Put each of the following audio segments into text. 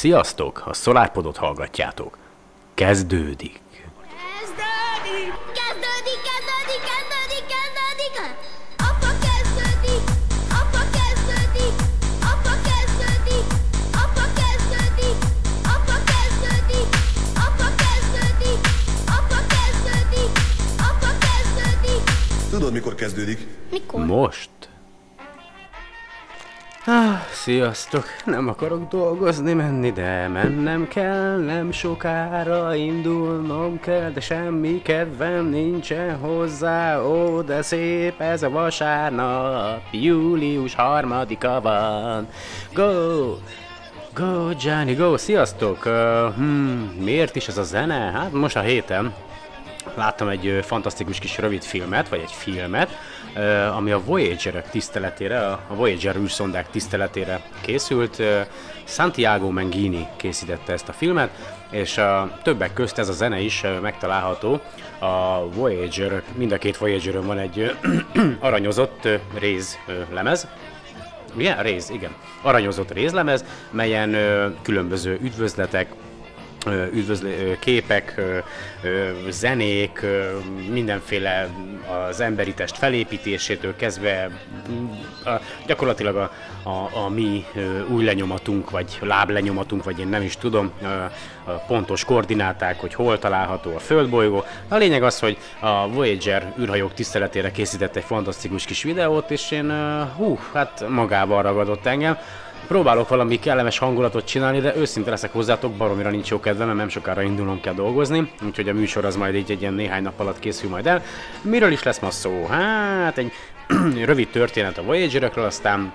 Sziasztok, a SolarPodot hallgatjátok. Kezdődik! Kezdődik! Kezdődik, kezdődik, kezdődik, kezdődik! Apa kezdődik! Apa kezdődik! Apa kezdődik! Apa kezdődik! Apa kezdődik! Apa kezdődik! Apa kezdődik! Apa kezdődik! Tudod, mikor kezdődik? Mikor? Most! Sziasztok! Nem akarok dolgozni menni, de mennem kell, nem sokára indulnom kell, de semmi kedvem nincsen hozzá, ó, de szép ez a vasárnap, július 3-a van. Go! Go, Johnny, go! Sziasztok! Miért is ez a zene? Hát most a héten láttam egy fantasztikus kis rövidfilmet, vagy egy filmet, ami a Voyagerek tiszteletére, a Voyager űrszondák tiszteletére készült. Santiago Mangini készítette ezt a filmet, és a többek közt ez a zene is megtalálható. A Voyager, mind a két Voyagerön van egy aranyozott rézlemez. Milyen? Réz, igen. Aranyozott rézlemez, melyen különböző üdvözletek, képek, zenék, mindenféle az emberi test felépítésétől kezdve gyakorlatilag a mi új lenyomatunk, vagy láblenyomatunk, vagy én nem is tudom, a pontos koordináták, hogy hol található a földbolygó. A lényeg az, hogy a Voyager űrhajók tiszteletére készített egy fantasztikus kis videót, és én hát magával ragadott engem. Próbálok valami kellemes hangulatot csinálni, de őszinte leszek hozzátok, baromira nincs jó kedvem, mert nem sokára indulnom kell dolgozni, úgyhogy a műsor az majd így egy ilyen néhány nap alatt készül majd el. Miről is lesz ma szó? Hát egy rövid történet a Voyager-ökről, aztán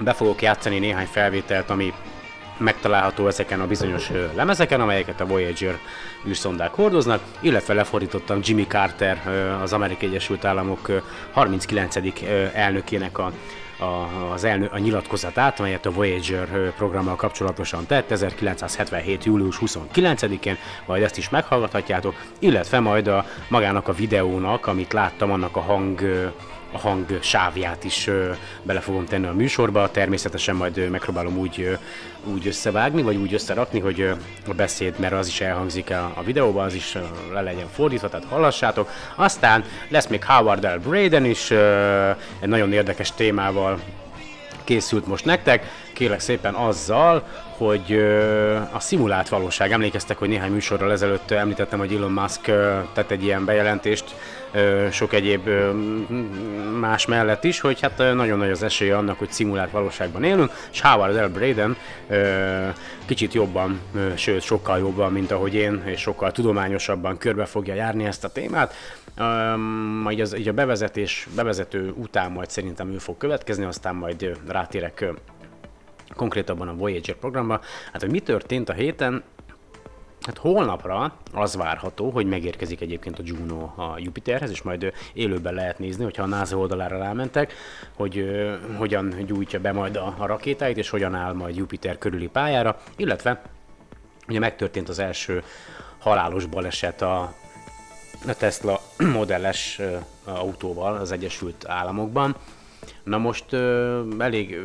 be fogok játszani néhány felvételt, ami megtalálható ezeken a bizonyos lemezeken, amelyeket a Voyager űrszondák hordoznak, illetve lefordítottam Jimmy Carter, az Amerikai Egyesült Államok 39. elnökének a nyilatkozatát, amelyet a Voyager programmal kapcsolatosan tett 1977. július 29-én, majd ezt is meghallgathatjátok, illetve majd a magának a videónak, amit láttam, annak a hang sávját is bele fogom tenni a műsorba, természetesen majd megpróbálom úgy összevágni, vagy úgy összerakni, hogy a beszéd, mert az is elhangzik a videóban, az is le legyen fordítva, tehát hallassátok. Aztán lesz még Howard L. Braden is, egy nagyon érdekes témával készült most nektek, kérlek szépen azzal, hogy a szimulált valóság. Emlékeztek, hogy néhány műsorral ezelőtt említettem, hogy Elon Musk tett egy ilyen bejelentést, sok egyéb más mellett is, hogy hát nagyon nagy az esélye annak, hogy szimulált valóságban élünk, és Howard L. Braden kicsit jobban, sőt sokkal jobban, mint ahogy én, és sokkal tudományosabban körbe fogja járni ezt a témát. Majd így a bevezető után majd szerintem ő fog következni, aztán majd rátérek konkrétabban a Voyager programban. Hát, hogy mi történt a héten? Hát holnapra az várható, hogy megérkezik egyébként a Juno a Jupiterhez, és majd élőben lehet nézni, hogyha a NASA oldalára rámentek, hogy hogyan gyújtja be majd a rakétáit, és hogyan áll majd Jupiter körüli pályára, illetve ugye megtörtént az első halálos baleset a Tesla modelles autóval az Egyesült Államokban. Na most elég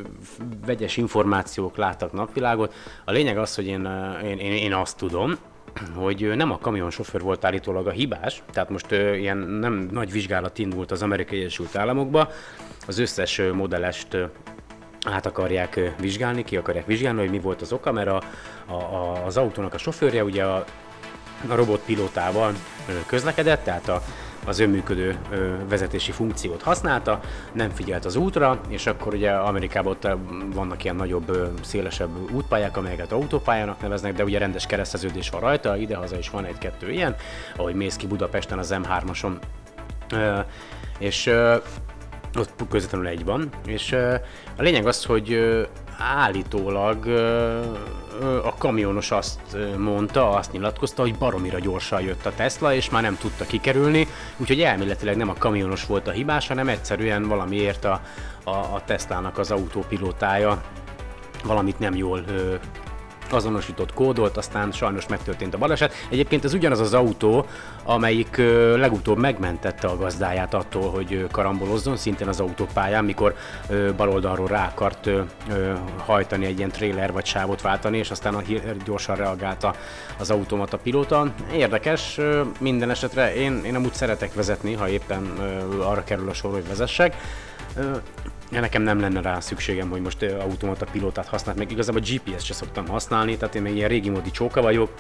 vegyes információk láttak napvilágot. A lényeg az, hogy én azt tudom, hogy nem a kamionsofőr volt állítólag a hibás, tehát most ilyen nem nagy vizsgálat indult az Amerikai Egyesült Államokba, az összes modellest át akarják vizsgálni, ki akarják vizsgálni, hogy mi volt az oka, mert az autónak a sofőrje ugye a robotpilótával közlekedett, tehát az önműködő vezetési funkciót használta, nem figyelt az útra, és akkor ugye Amerikában ott vannak ilyen nagyobb, szélesebb útpályák, amelyeket autópályának neveznek, de ugye rendes kereszteződés van rajta, idehaza is van egy-kettő ilyen, ahogy mész ki Budapesten az M3-ason, és ott közvetlenül egy van, és a lényeg az, hogy állítólag a kamionos azt mondta, azt nyilatkozta, hogy baromira gyorsan jött a Tesla, és már nem tudta kikerülni, úgyhogy elméletileg nem a kamionos volt a hibás, hanem egyszerűen valamiért a Teslának az autópilótája valamit nem jól azonosított kódolt, aztán sajnos megtörtént a baleset. Egyébként ez ugyanaz az autó, amelyik legutóbb megmentette a gazdáját attól, hogy karambolozzon, szintén az autópályán, mikor baloldalról rá akart hajtani egy ilyen trailer vagy sávot váltani, és aztán gyorsan reagálta az automata pilóta. Érdekes, minden esetre én amúgy szeretek vezetni, ha éppen arra kerül a sor, hogy vezessek. Nekem nem lenne rá szükségem, hogy most automata pilótát használok, meg igazából GPS-t se szoktam használni, tehát én még ilyen régi módi csóka vagyok,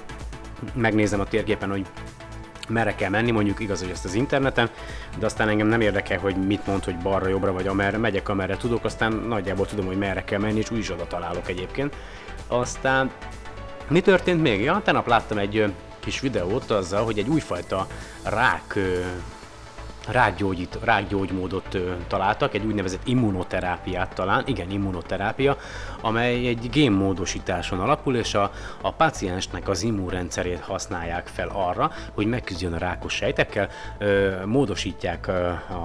megnézem a térképen, hogy merre kell menni, mondjuk igaz, hogy ezt az interneten, de aztán engem nem érdekel, hogy mit mond, hogy balra, jobbra vagy amerre, megyek amerre tudok, aztán nagyjából tudom, hogy merre kell menni, és úgy is oda találok egyébként. Aztán mi történt még? Ja, tegnap láttam egy kis videót azzal, hogy egy újfajta rákgyógymódot találtak, egy úgynevezett immunoterápiát talán, igen, immunoterápia, amely egy génmódosításon alapul, és a páciensnek az immunrendszerét használják fel arra, hogy megküzdjön a rákos sejtekkel, módosítják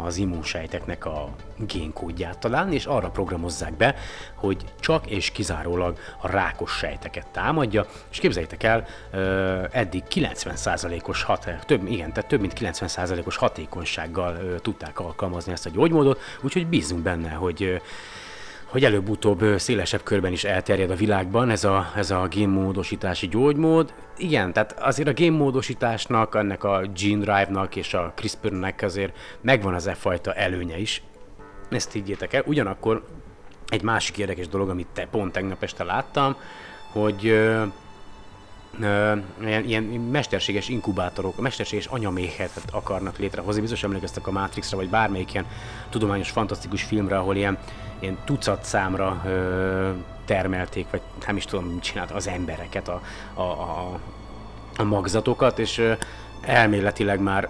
az immunsejteknek a génkódját talán, és arra programozzák be, hogy csak és kizárólag a rákos sejteket támadja, és képzeljétek el, eddig 90%-os több mint 90%-os hatékonyság tudták alkalmazni ezt a gyógymódot, úgyhogy bízunk benne, hogy előbb-utóbb szélesebb körben is elterjed a világban ez a génmódosítási gyógymód. Igen, tehát azért a génmódosításnak, ennek a gene drive-nak és a CRISPR-nek azért megvan az fajta előnye is. Ezt higgyétek el. Ugyanakkor egy másik érdekes dolog, amit pont tegnap este láttam, hogy ilyen mesterséges inkubátorok, mesterséges anyaméhetet akarnak létrehozni. Biztos emlékeztek a Matrixra, vagy bármelyik ilyen tudományos, fantasztikus filmre, ahol ilyen tucat számra termelték, vagy nem is tudom, mit csináltak az embereket, a magzatokat, és elméletileg már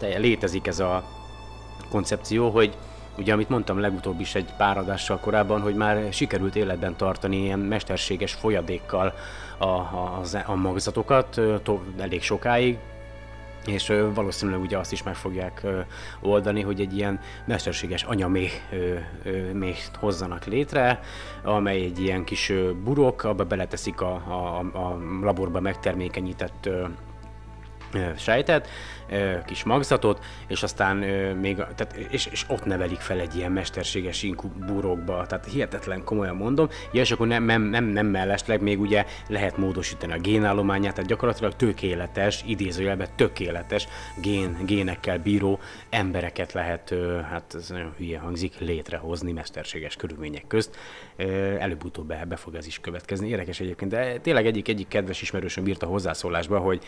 létezik ez a koncepció, hogy ugye, amit mondtam legutóbb is egy pár adással korábban, hogy már sikerült életben tartani ilyen mesterséges folyadékkal a magzatokat elég sokáig, és valószínűleg ugye azt is meg fogják oldani, hogy egy ilyen mesterséges anyaméht hozzanak létre, amely egy ilyen kis burok, abba beleteszik a laborba megtermékenyített sejtet, kis magzatot, és aztán még, tehát, és ott nevelik fel egy ilyen mesterséges inkubátorokba, tehát hihetetlen komolyan mondom, ja, és akkor nem mellesleg még ugye lehet módosítani a génállományát, tehát gyakorlatilag tökéletes, idézőjelben tökéletes génekkel bíró embereket lehet, hát ez nagyon hülye hangzik, létrehozni mesterséges körülmények közt. Előbb-utóbb be fog ez is következni. Érdekes egyébként, de tényleg egyik kedves ismerősöm írta hozzászólásba, hogy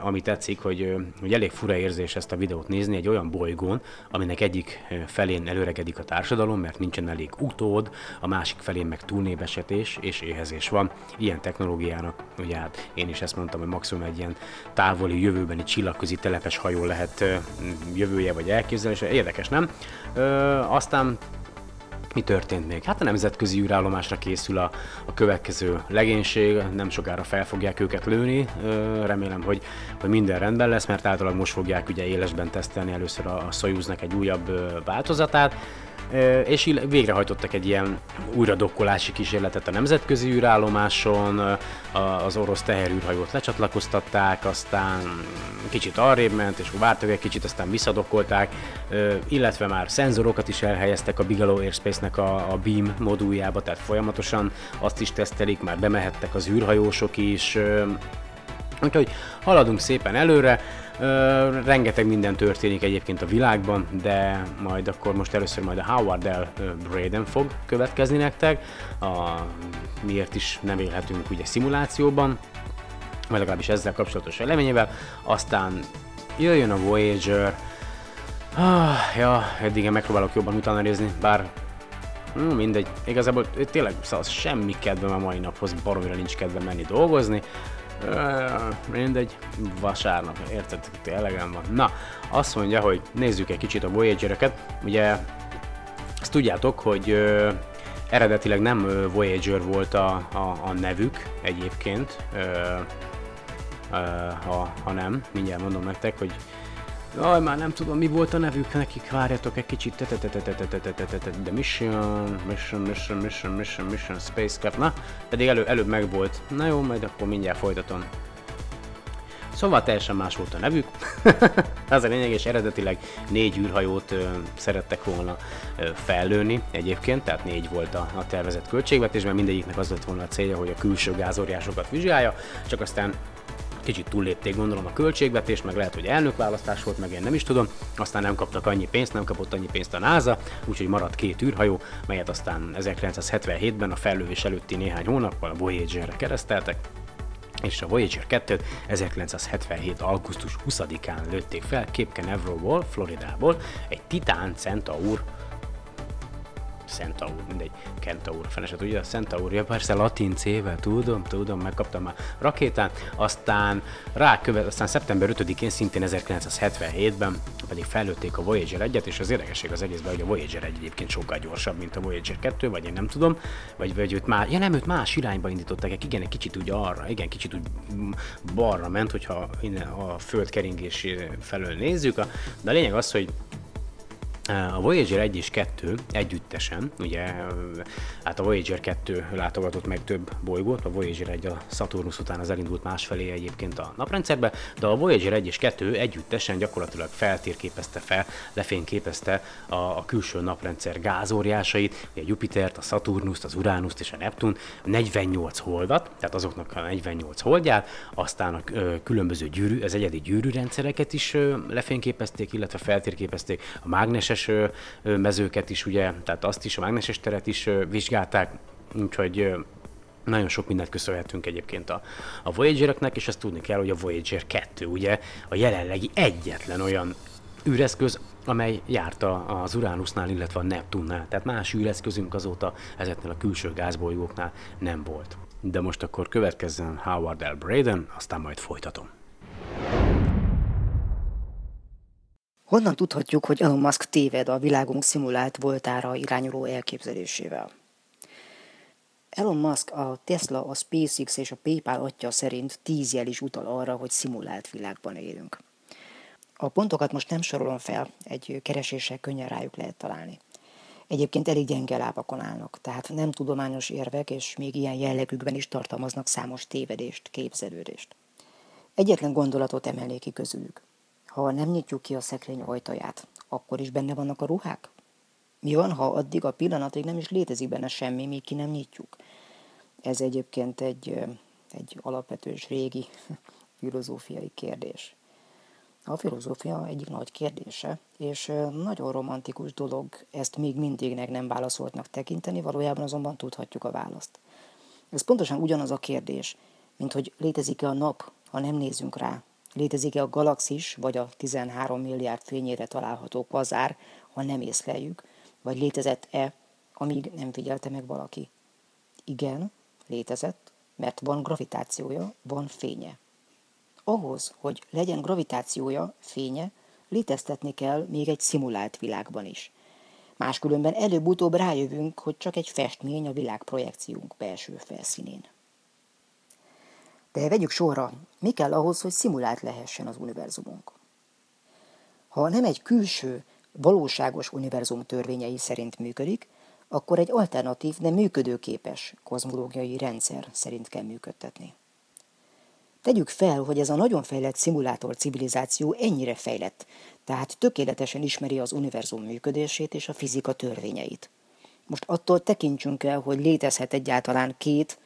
ami tetszik, hogy elég fura érzés ezt a videót nézni egy olyan bolygón, aminek egyik felén előregedik a társadalom, mert nincsen elég utód, a másik felén meg túlnépesedés és éhezés van. Ilyen technológiának, ugye hát én is ezt mondtam, hogy maximum egy ilyen távoli jövőbeni csillagközi telepes hajó lehet jövője vagy elképzelése. Érdekes, nem? Aztán mi történt még? Hát a nemzetközi űrállomásra készül a következő legénység, nem sokára fel fogják őket lőni, remélem, hogy minden rendben lesz, mert általában most fogják ugye élesben tesztelni először a Szojuznak egy újabb változatát, és végrehajtottak egy ilyen újradokkolási kísérletet a nemzetközi űrállomáson, az orosz teherűrhajót lecsatlakoztatták, aztán kicsit arrébb ment, és vártak egy kicsit, aztán visszadokkolták, illetve már szenzorokat is elhelyeztek a Bigelow Airspace-nek a Beam moduljába, tehát folyamatosan azt is tesztelik, már bemehettek az űrhajósok is, úgyhogy haladunk szépen előre. Rengeteg minden történik egyébként a világban, de majd akkor most először majd a Howard L. Braden fog következni nektek, miért is nem élhetünk ugye szimulációban, vagy legalábbis ezzel kapcsolatos eleményével, aztán jöjjön a Voyager, eddig megpróbálok jobban utána nézni, bár mindegy, igazából tényleg szóval semmi kedvem a mai naphoz, baromira nincs kedvem menni dolgozni, mindegy, vasárnap, érted, elegem van. Na, azt mondja, hogy nézzük egy kicsit a Voyager-eket. Ugye azt tudjátok, hogy eredetileg nem Voyager volt a nevük egyébként, hanem mindjárt mondom nektek, hogy Jaj, már nem tudom, mi volt a nevük nekik, várjatok egy kicsit, de mission, spacecraft, na, pedig előbb megvolt. Na jó, majd akkor mindjárt folytatom. Szóval teljesen más volt a nevük, az a lényeg, és eredetileg 4 űrhajót szerettek volna fellőni egyébként, tehát 4 volt a tervezett költségvetésben, mindegyiknek az lett volna a célja, hogy a külső gázóriásokat vizsgálja, csak aztán kicsit túllépték gondolom a költségvetést, meg lehet, hogy elnökválasztás volt, meg én nem is tudom, aztán nem kaptak annyi pénzt, nem kapott annyi pénzt a NASA, úgyhogy maradt 2 űrhajó, melyet aztán 1977-ben a fellövés előtti néhány hónappal a Voyager-re kereszteltek, és a Voyager 2-t 1977. augusztus 20-án lőtték fel Cape Canaveralból, Floridából, egy Titán Centaur, ja persze latin C-vel, tudom, megkaptam már rakétát, aztán szeptember 5-én, szintén 1977-ben pedig fellőtték a Voyager 1-et, és az érdekesség az egészben, hogy a Voyager 1 egyébként sokkal gyorsabb, mint a Voyager 2, vagy én nem tudom, vagy őt más irányba indították, igen, egy kicsit úgy arra, igen, kicsit úgy balra ment, hogyha innen a föld keringés felől nézzük, de a lényeg az, hogy a Voyager 1 és 2 együttesen, ugye, hát a Voyager 2 látogatott meg több bolygót, a Voyager 1 a Saturnus után az elindult másfelé egyébként a naprendszerbe, de a Voyager 1 és 2 együttesen gyakorlatilag lefényképezte a külső naprendszer gázóriásait, a Jupitert, a Saturnust, az Uránust és a Neptun, 48 holdat, tehát azoknak a 48 holdját, aztán a különböző az egyedi gyűrűrendszereket is lefényképezték, illetve feltérképezték a mágneses mezőket is, ugye, tehát azt is, a mágneses teret is vizsgálták, úgyhogy nagyon sok mindent köszönhetünk egyébként a Voyager-eknek, és ezt tudni kell, hogy a Voyager 2 ugye a jelenlegi egyetlen olyan űreszköz, amely járta az Uránusnál, illetve a Neptunnál, tehát más űreszközünk azóta ezeknél a külső gázbolygóknál nem volt. De most akkor következzen Howard L. Braden, aztán majd folytatom. Honnan tudhatjuk, hogy Elon Musk téved a világunk szimulált voltára irányuló elképzelésével? Elon Musk a Tesla, a SpaceX és a PayPal atya szerint 10 jel is utal arra, hogy szimulált világban élünk. A pontokat most nem sorolom fel, egy kereséssel könnyen rájuk lehet találni. Egyébként elég gyenge lábakon állnak, tehát nem tudományos érvek, és még ilyen jellegükben is tartalmaznak számos tévedést, képzelődést. Egyetlen gondolatot emelnék ki közülük. Ha nem nyitjuk ki a szekrény ajtaját, akkor is benne vannak a ruhák? Mi van, ha addig a pillanatig nem is létezik benne semmi, míg ki nem nyitjuk? Ez egyébként egy alapvető és régi filozófiai kérdés. A filozófia egyik nagy kérdése, és nagyon romantikus dolog ezt még mindig nem válaszoltnak tekinteni, valójában azonban tudhatjuk a választ. Ez pontosan ugyanaz a kérdés, mint hogy létezik-e a nap, ha nem nézünk rá? Létezik-e a galaxis, vagy a 13 milliárd fényére található kvazár, ha nem észleljük, vagy létezett-e, amíg nem figyelte meg valaki? Igen, létezett, mert van gravitációja, van fénye. Ahhoz, hogy legyen gravitációja, fénye, léteztetni kell még egy szimulált világban is. Máskülönben előbb-utóbb rájövünk, hogy csak egy festmény a világprojekciónk belső felszínén. De vegyük sorra, mi kell ahhoz, hogy szimulált lehessen az univerzumunk? Ha nem egy külső, valóságos univerzum törvényei szerint működik, akkor egy alternatív, de működőképes kozmológiai rendszer szerint kell működtetni. Tegyük fel, hogy ez a nagyon fejlett szimulátor civilizáció ennyire fejlett, tehát tökéletesen ismeri az univerzum működését és a fizika törvényeit. Most attól tekintsünk el, hogy létezhet egyáltalán két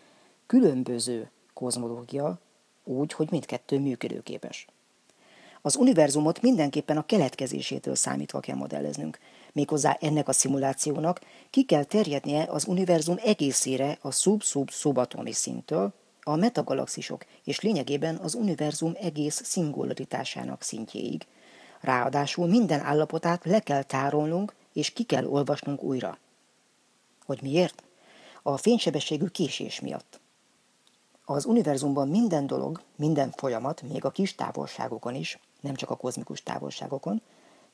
különböző kozmológia úgy, hogy mindkettő működőképes. Az univerzumot mindenképpen a keletkezésétől számítva kell modelleznünk. Méghozzá ennek a szimulációnak ki kell terjednie az univerzum egészére a szubatomi szinttől, a metagalaxisok és lényegében az univerzum egész szingularitásának szintjéig. Ráadásul minden állapotát le kell tárolnunk és ki kell olvasnunk újra. Hogy miért? A fénysebességű késés miatt. Az univerzumban minden dolog, minden folyamat, még a kis távolságokon is, nem csak a kozmikus távolságokon,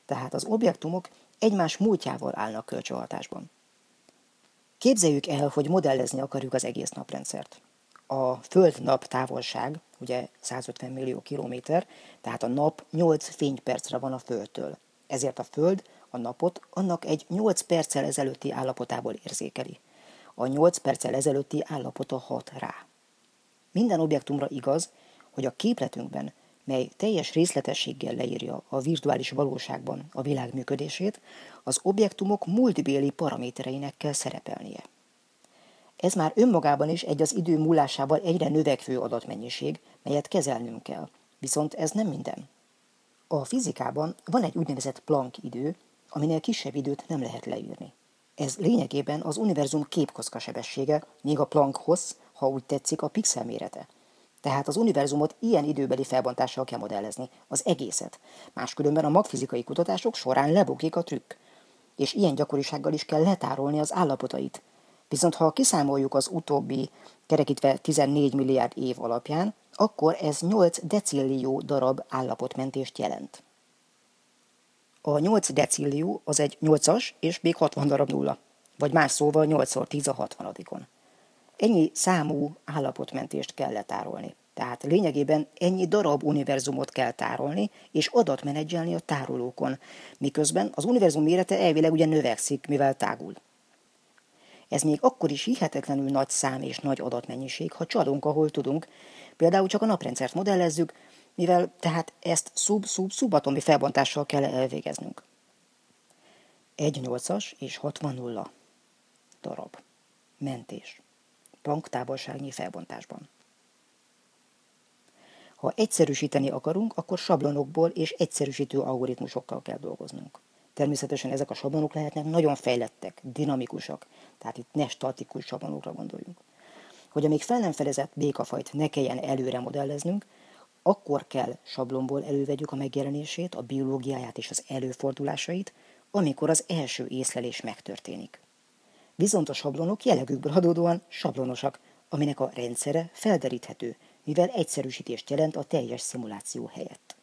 tehát az objektumok egymás múltjával állnak kölcsönhatásban. Képzeljük el, hogy modellezni akarjuk az egész naprendszert. A Föld-Nap távolság ugye 150 millió kilométer, tehát a nap 8 fénypercre van a Földtől. Ezért a Föld a napot annak egy 8 perccel ezelőtti állapotából érzékeli. A 8 perccel ezelőtti állapota hat rá. Minden objektumra igaz, hogy a képletünkben, mely teljes részletességgel leírja a virtuális valóságban a világ működését, az objektumok múltbéli paramétereinek kell szerepelnie. Ez már önmagában is egy az idő múlásával egyre növekvő adatmennyiség, melyet kezelnünk kell. Viszont ez nem minden. A fizikában van egy úgynevezett Planck idő, aminél kisebb időt nem lehet leírni. Ez lényegében az univerzum képkockasebessége, még a Planckhoz, ha úgy tetszik, a pixel mérete. Tehát az univerzumot ilyen időbeli felbontással kell modellezni, az egészet. Máskülönben a magfizikai kutatások során lebukik a trükk, és ilyen gyakorisággal is kell letárolni az állapotait. Viszont ha kiszámoljuk az utóbbi, kerekítve 14 milliárd év alapján, akkor ez 8 decillió darab állapotmentést jelent. A 8 decillió az egy 8-as és még 60 darab nulla, vagy más szóval 8x10 a 60-adikon. Ennyi számú állapotmentést kell letárolni. Tehát lényegében ennyi darab univerzumot kell tárolni, és adatmenedzselni a tárolókon, miközben az univerzum mérete elvileg ugye növekszik, mivel tágul. Ez még akkor is hihetetlenül nagy szám és nagy adatmennyiség, ha csalunk, ahol tudunk. Például csak a naprendszert modellezzük, mivel tehát ezt szubatomi felbontással kell elvégeznünk. 1/8-as és 60/0 darab. Mentés. Planck távolságnyi felbontásban. Ha egyszerűsíteni akarunk, akkor sablonokból és egyszerűsítő algoritmusokkal kell dolgoznunk. Természetesen ezek a sablonok lehetnek nagyon fejlettek, dinamikusak, tehát itt ne statikus sablonokra gondoljunk. Hogy a még fel nem fedezett békafajt ne kelljen előre modelleznünk, akkor kell sablonból elővegyük a megjelenését, a biológiáját és az előfordulásait, amikor az első észlelés megtörténik. Viszont a sablonok jellegükből adódóan sablonosak, aminek a rendszere felderíthető, mivel egyszerűsítést jelent a teljes szimuláció helyett.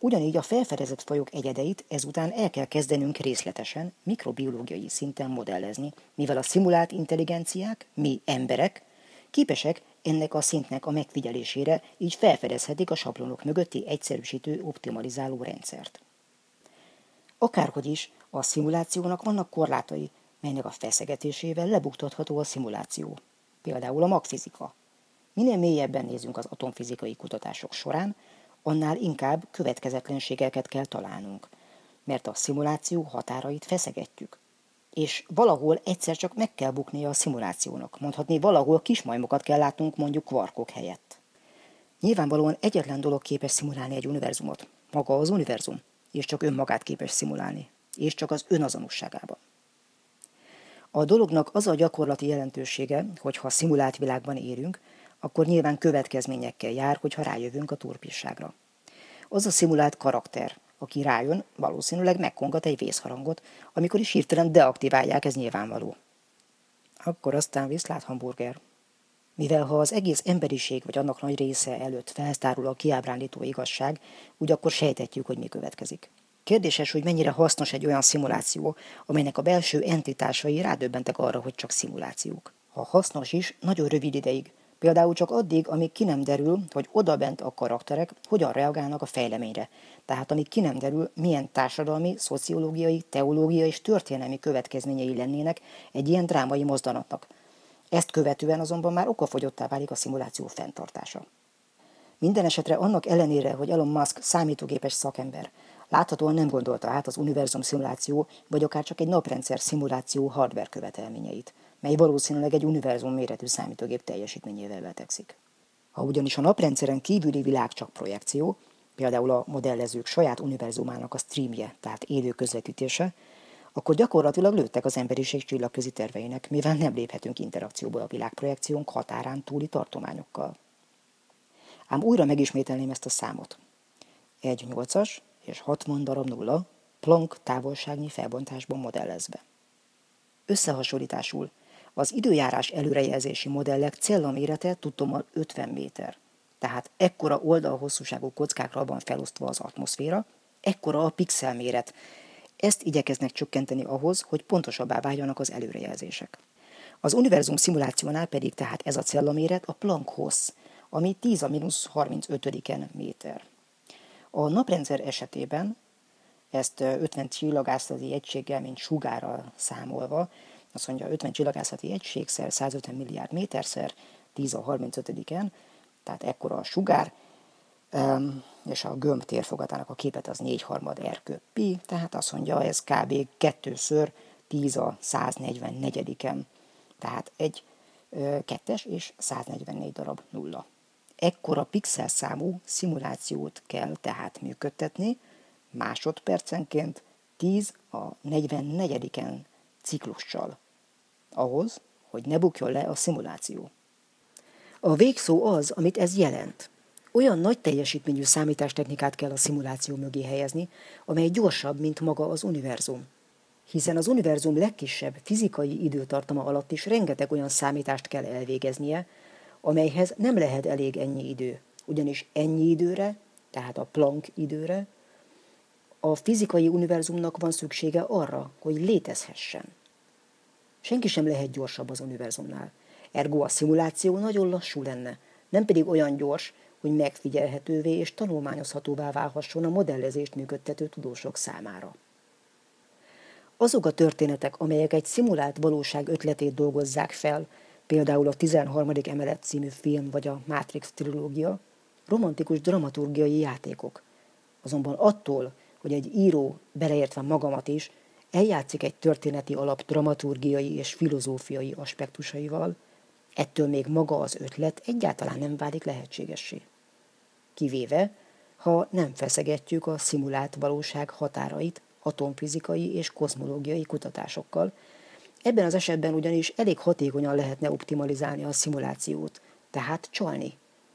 Ugyanígy a felfedezett fajok egyedeit ezután el kell kezdenünk részletesen, mikrobiológiai szinten modellezni, mivel a szimulált intelligenciák, mi emberek, képesek ennek a szintnek a megfigyelésére, így felfedezhetik a sablonok mögötti egyszerűsítő, optimalizáló rendszert. Akárhogy is, a szimulációnak vannak korlátai, melynek a feszegetésével lebuktatható a szimuláció, például a magfizika. Minél mélyebben nézünk az atomfizikai kutatások során, annál inkább következetlenségeket kell találnunk, mert a szimuláció határait feszegetjük. És valahol egyszer csak meg kell buknia a szimulációnak, mondhatni valahol kismajmokat kell látnunk mondjuk kvarkok helyett. Nyilvánvalóan egyetlen dolog képes szimulálni egy univerzumot, maga az univerzum, és csak önmagát képes szimulálni, és csak az önazonosságában. A dolognak az a gyakorlati jelentősége, hogy ha szimulált világban érünk, akkor nyilván következményekkel jár, hogyha rájövünk a turpisságra. Az a szimulált karakter, aki rájön, valószínűleg megkongat egy vészharangot, amikor is hirtelen deaktiválják, ez nyilvánvaló. Akkor aztán viszlát hamburger. Mivel ha az egész emberiség vagy annak nagy része előtt feltárul a kiábrándító igazság, úgy akkor sejthetjük, hogy mi következik. Kérdéses, hogy mennyire hasznos egy olyan szimuláció, amelynek a belső entitásai rádöbbentek arra, hogy csak szimulációk. Ha hasznos is, nagyon rövid ideig. Például csak addig, amíg ki nem derül, hogy odabent a karakterek hogyan reagálnak a fejleményre. Tehát amíg ki nem derül, milyen társadalmi, szociológiai, teológiai és történelmi következményei lennének egy ilyen drámai mozdanatnak. Ezt követően azonban már okafogyottá válik a szimuláció fenntartása. Minden esetre annak ellenére, hogy Elon Musk számítógépes szakember, láthatóan nem gondolta át az univerzum szimuláció, vagy akár csak egy naprendszer szimuláció hardware követelményeit, mely valószínűleg egy univerzum méretű számítógép teljesítményével betegszik. Ha ugyanis a naprendszeren kívüli világ csak projekció, például a modellezők saját univerzumának a streamje, tehát élő közvetítése, akkor gyakorlatilag lőttek az emberiség csillagközi terveinek, mivel nem léphetünk interakcióba a világprojekciónk határán túli tartományokkal. Ám újra megismételném ezt a számot. 1/8-as és 60/0 Planck távolságnyi felbontásban modellezve. Összehasonlításul az időjárás előrejelzési modellek cellamérete tudtommal 50 méter, tehát ekkora oldalhosszúságú kockákra van felosztva az atmoszféra, ekkora a pixel méret. Ezt igyekeznek csökkenteni ahhoz, hogy pontosabbá váljanak az előrejelzések. Az univerzum szimulációnál pedig tehát ez a cellaméret a Planck hossz, ami 10-35. méter. A naprendszer esetében ezt 50 csillagászati egységgel, mint sugárral számolva, azt mondja 50 csillagászati egységszer 150 milliárd méterszer 10-35, tehát ekkora a sugár, és a gömb térfogatának a képet az 4/3 R/pi, tehát azt mondja, ez kb. 2x10⁻⁴⁴, tehát egy 2-es és 144 darab nulla. Ekkora pixelszámú szimulációt kell tehát működtetni, másodpercenként 10⁻⁴ ciklussal, ahhoz, hogy ne bukjon le a szimuláció. A végszó az, amit ez jelent. Olyan nagy teljesítményű számítástechnikát kell a szimuláció mögé helyezni, amely gyorsabb, mint maga az univerzum. Hiszen az univerzum legkisebb fizikai időtartama alatt is rengeteg olyan számítást kell elvégeznie, amelyhez nem lehet elég ennyi idő. Ugyanis ennyi időre, tehát a Planck időre, a fizikai univerzumnak van szüksége arra, hogy létezhessen. Senki sem lehet gyorsabb az univerzumnál. Ergo a szimuláció nagyon lassú lenne, nem pedig olyan gyors, hogy megfigyelhetővé és tanulmányozhatóvá válhasson a modellezést működtető tudósok számára. Azok a történetek, amelyek egy szimulált valóság ötletét dolgozzák fel, például a 13. emelet című film vagy a Matrix trilógia, romantikus dramaturgiai játékok. Azonban attól, hogy egy író, beleértve magamat is, eljátszik egy történeti alap dramaturgiai és filozófiai aspektusaival, ettől még maga az ötlet egyáltalán nem válik lehetségessé. Kivéve, ha nem feszegetjük a szimulált valóság határait atomfizikai és kozmológiai kutatásokkal. Ebben az esetben ugyanis elég hatékonyan lehetne optimalizálni a szimulációt, tehát csalni,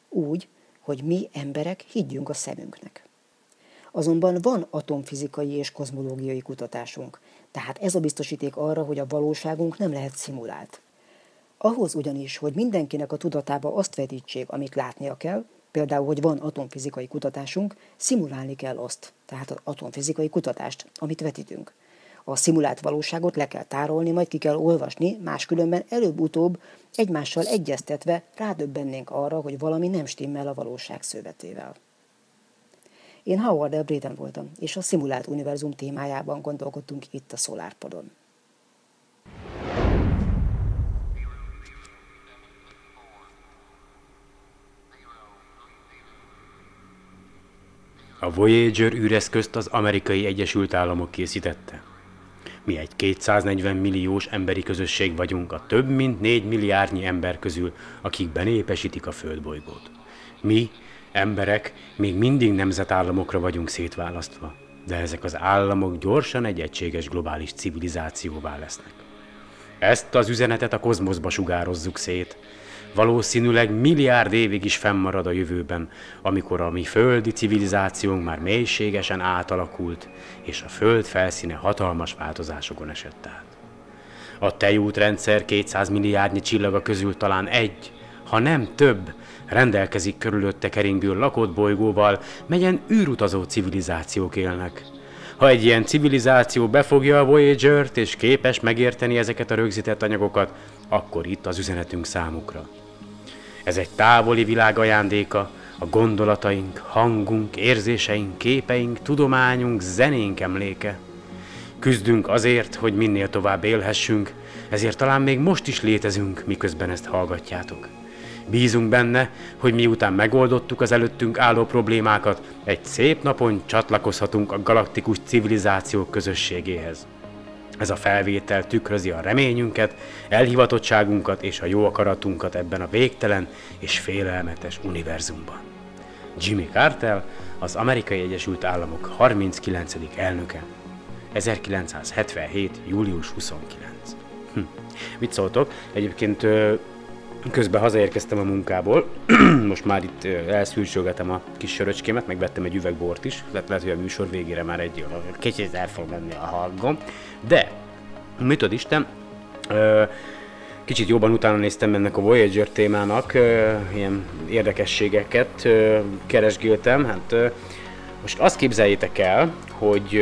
úgy, hogy mi emberek higgyünk a szemünknek. Azonban van atomfizikai és kozmológiai kutatásunk, tehát ez a biztosíték arra, hogy a valóságunk nem lehet szimulált. Ahhoz ugyanis, hogy mindenkinek a tudatába azt vetítsék, amit látnia kell, például, hogy van atomfizikai kutatásunk, szimulálni kell azt, tehát az atomfizikai kutatást, amit vetítünk. A szimulált valóságot le kell tárolni, majd ki kell olvasni, máskülönben előbb-utóbb egymással egyeztetve rádöbbennénk arra, hogy valami nem stimmel a valóság szövetével. Én Howard L. Braden voltam, és a szimulált univerzum témájában gondolkodtunk itt a SolarPodon. A Voyager űreszközt az Amerikai Egyesült Államok készítette. Mi egy 240 milliós emberi közösség vagyunk a több mint 4 milliárdnyi ember közül, akik benépesítik a földbolygót. Mi, emberek, még mindig nemzetállamokra vagyunk szétválasztva, de ezek az államok gyorsan egy egységes globális civilizációvá lesznek. Ezt az üzenetet a kozmoszba sugározzuk szét. Valószínűleg milliárd évig is fennmarad a jövőben, amikor a mi földi civilizációnk már mélységesen átalakult, és a föld felszíne hatalmas változásokon esett át. A tejútrendszer 200 milliárdnyi csillaga közül talán egy, ha nem több, rendelkezik körülötte keringő lakott bolygóval, melyen űrutazó civilizációk élnek. Ha egy ilyen civilizáció befogja a Voyager-t és képes megérteni ezeket a rögzített anyagokat, akkor itt az üzenetünk számukra. Ez egy távoli világ ajándéka, a gondolataink, hangunk, érzéseink, képeink, tudományunk, zenénk emléke. Küzdünk azért, hogy minél tovább élhessünk, ezért talán még most is létezünk, miközben ezt hallgatjátok. Bízunk benne, hogy miután megoldottuk az előttünk álló problémákat, egy szép napon csatlakozhatunk a galaktikus civilizációk közösségéhez. Ez a felvétel tükrözi a reményünket, elhivatottságunkat és a jó akaratunkat ebben a végtelen és félelmetes univerzumban. Jimmy Carter, az Amerikai Egyesült Államok 39. elnöke. 1977. július 29. Mit szóltok? Egyébként közben hazaérkeztem a munkából, most már itt elszűrcsölgetem a kis söröcskémet, megvettem egy üveg bort is, lehet, hogy a műsor végére már egy kicsit el fog menni a hangom, de mit ad Isten, kicsit jobban utána néztem ennek a Voyager témának, ilyen érdekességeket keresgéltem, most azt képzeljétek el, hogy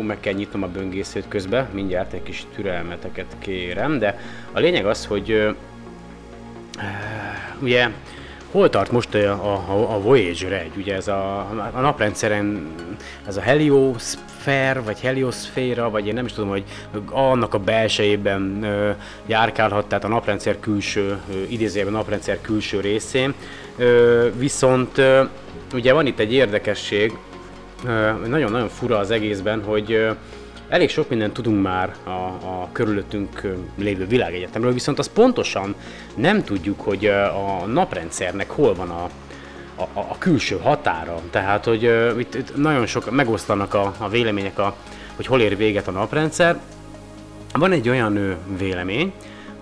meg kell nyitnom a böngészőt közben, mindjárt egy kis türelmeteket kérem, de a lényeg az, hogy ugye Hol tart most a Voyager 1? Ugye ez a naprendszeren, ez a helioszfér, vagy helioszféra, vagy én nem is tudom, hogy annak a belsejében járkálhat, tehát a naprendszer külső, idézőjelben a naprendszer külső részén. Viszont ugye van itt egy érdekesség, nagyon-nagyon fura az egészben, hogy elég sok mindent tudunk már a körülöttünk lévő világegyetemről, viszont azt pontosan nem tudjuk, hogy a naprendszernek hol van a külső határa. Tehát, hogy itt nagyon sok megosztanak a vélemények, hogy hol ér véget a naprendszer. Van egy olyan vélemény,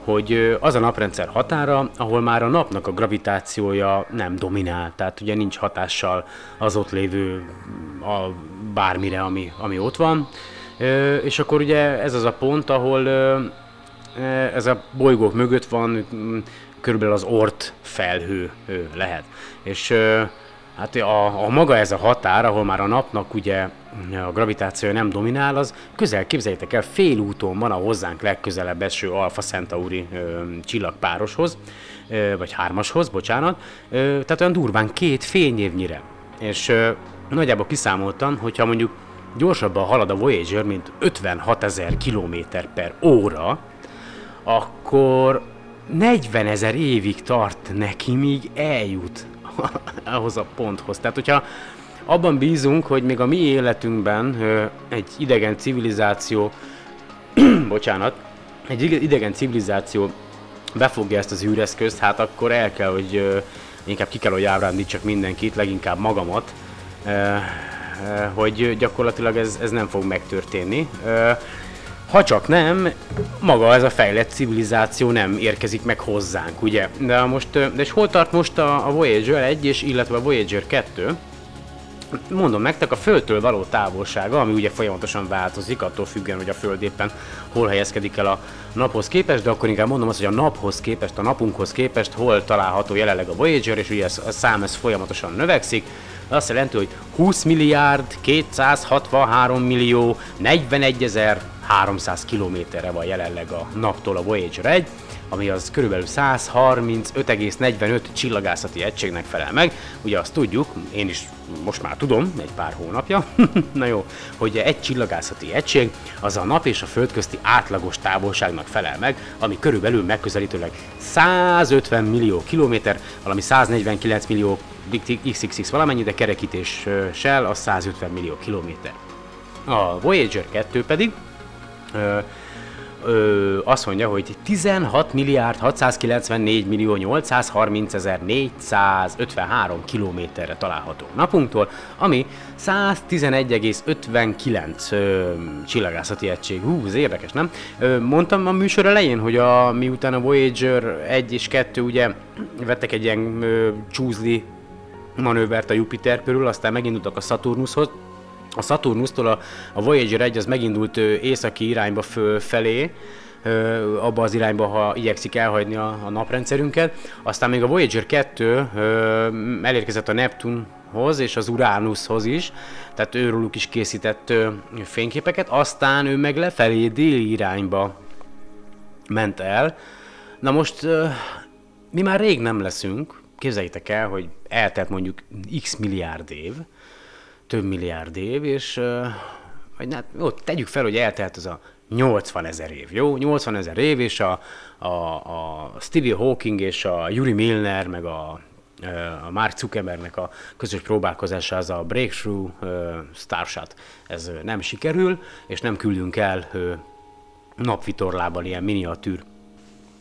hogy az a naprendszer határa, ahol már a napnak a gravitációja nem dominál, tehát ugye nincs hatással az ott lévő bármire, ami ott van. És akkor ugye ez az a pont, ahol ez a bolygók mögött van, körülbelül az Oort felhő lehet. És hát a maga ez a határ, ahol már a napnak ugye a gravitációja nem dominál, az közel, képzeljétek el, félúton van a hozzánk legközelebb eső Alpha Centauri csillagpároshoz, vagy hármashoz, bocsánat, tehát olyan durván 2 fényévnyire. És nagyjából kiszámoltam, hogyha mondjuk gyorsabban halad a Voyager, mint 56 000 km/h, akkor 40 000 évig tart neki, míg eljut ahhoz a ponthoz. Tehát, hogyha abban bízunk, hogy még a mi életünkben egy idegen civilizáció, bocsánat, egy idegen civilizáció befogja ezt az űreszközt, hát akkor el kell, hogy inkább ki kell, hogy ábrándítsak mindenkit, leginkább magamat, hogy gyakorlatilag ez nem fog megtörténni. Ha csak nem, maga ez a fejlett civilizáció nem érkezik meg hozzánk, ugye? De most, és hol tart most a Voyager 1, és illetve a Voyager 2? Mondom nektek, a Földtől való távolsága, ami ugye folyamatosan változik, attól függően, hogy a Föld éppen hol helyezkedik el a naphoz képest, de akkor inkább mondom azt, hogy a naphoz képest, a napunkhoz képest hol található jelenleg a Voyager, és ugye a szám ez folyamatosan növekszik. Azt jelenti, hogy 20 263 41000 300 kilométerre van jelenleg a naptól a Voyager 1, ami az körülbelül 135,45 csillagászati egységnek felel meg. Ugye azt tudjuk, én is most már tudom, egy pár hónapja, na jó, hogy egy csillagászati egység az a nap és a föld közti átlagos távolságnak felel meg, ami körülbelül megközelítőleg 150 millió kilométer, valami 149 millió XXX valamennyi, de kerekítéssel az 150 millió kilométer. A Voyager 2 pedig azt mondja, hogy 16 694 830 453 kilométerre található napunktól, ami 111,59 csillagászati egység. Hú, ez érdekes, nem? Mondtam a műsor elején, hogy miután a Voyager 1 és 2 ugye vettek egy ilyen csúzli manővert a Jupiter körül, aztán megindultak a Saturnushoz. A Saturnusztól a Voyager 1 az megindult északi irányba fölfelé, abba az irányba, ha igyekszik elhagyni a naprendszerünket. Aztán még a Voyager 2 elérkezett a Neptunhoz és az Uránuszhoz is, tehát őrülük is készített fényképeket, aztán ő meg lefelé déli irányba ment el. Na most mi már rég nem leszünk, képzeljétek el, hogy eltelt mondjuk x milliárd év, több milliárd év, és jó, tegyük fel, hogy eltelt az a 80 000 év, jó? 80 000 év, és a Stephen Hawking és a Yuri Milner, meg a Mark Zuckerbergnek a közös próbálkozása, az a Breakthrough Starshot, ez nem sikerül, és nem küldünk el napvitorlában ilyen miniatűr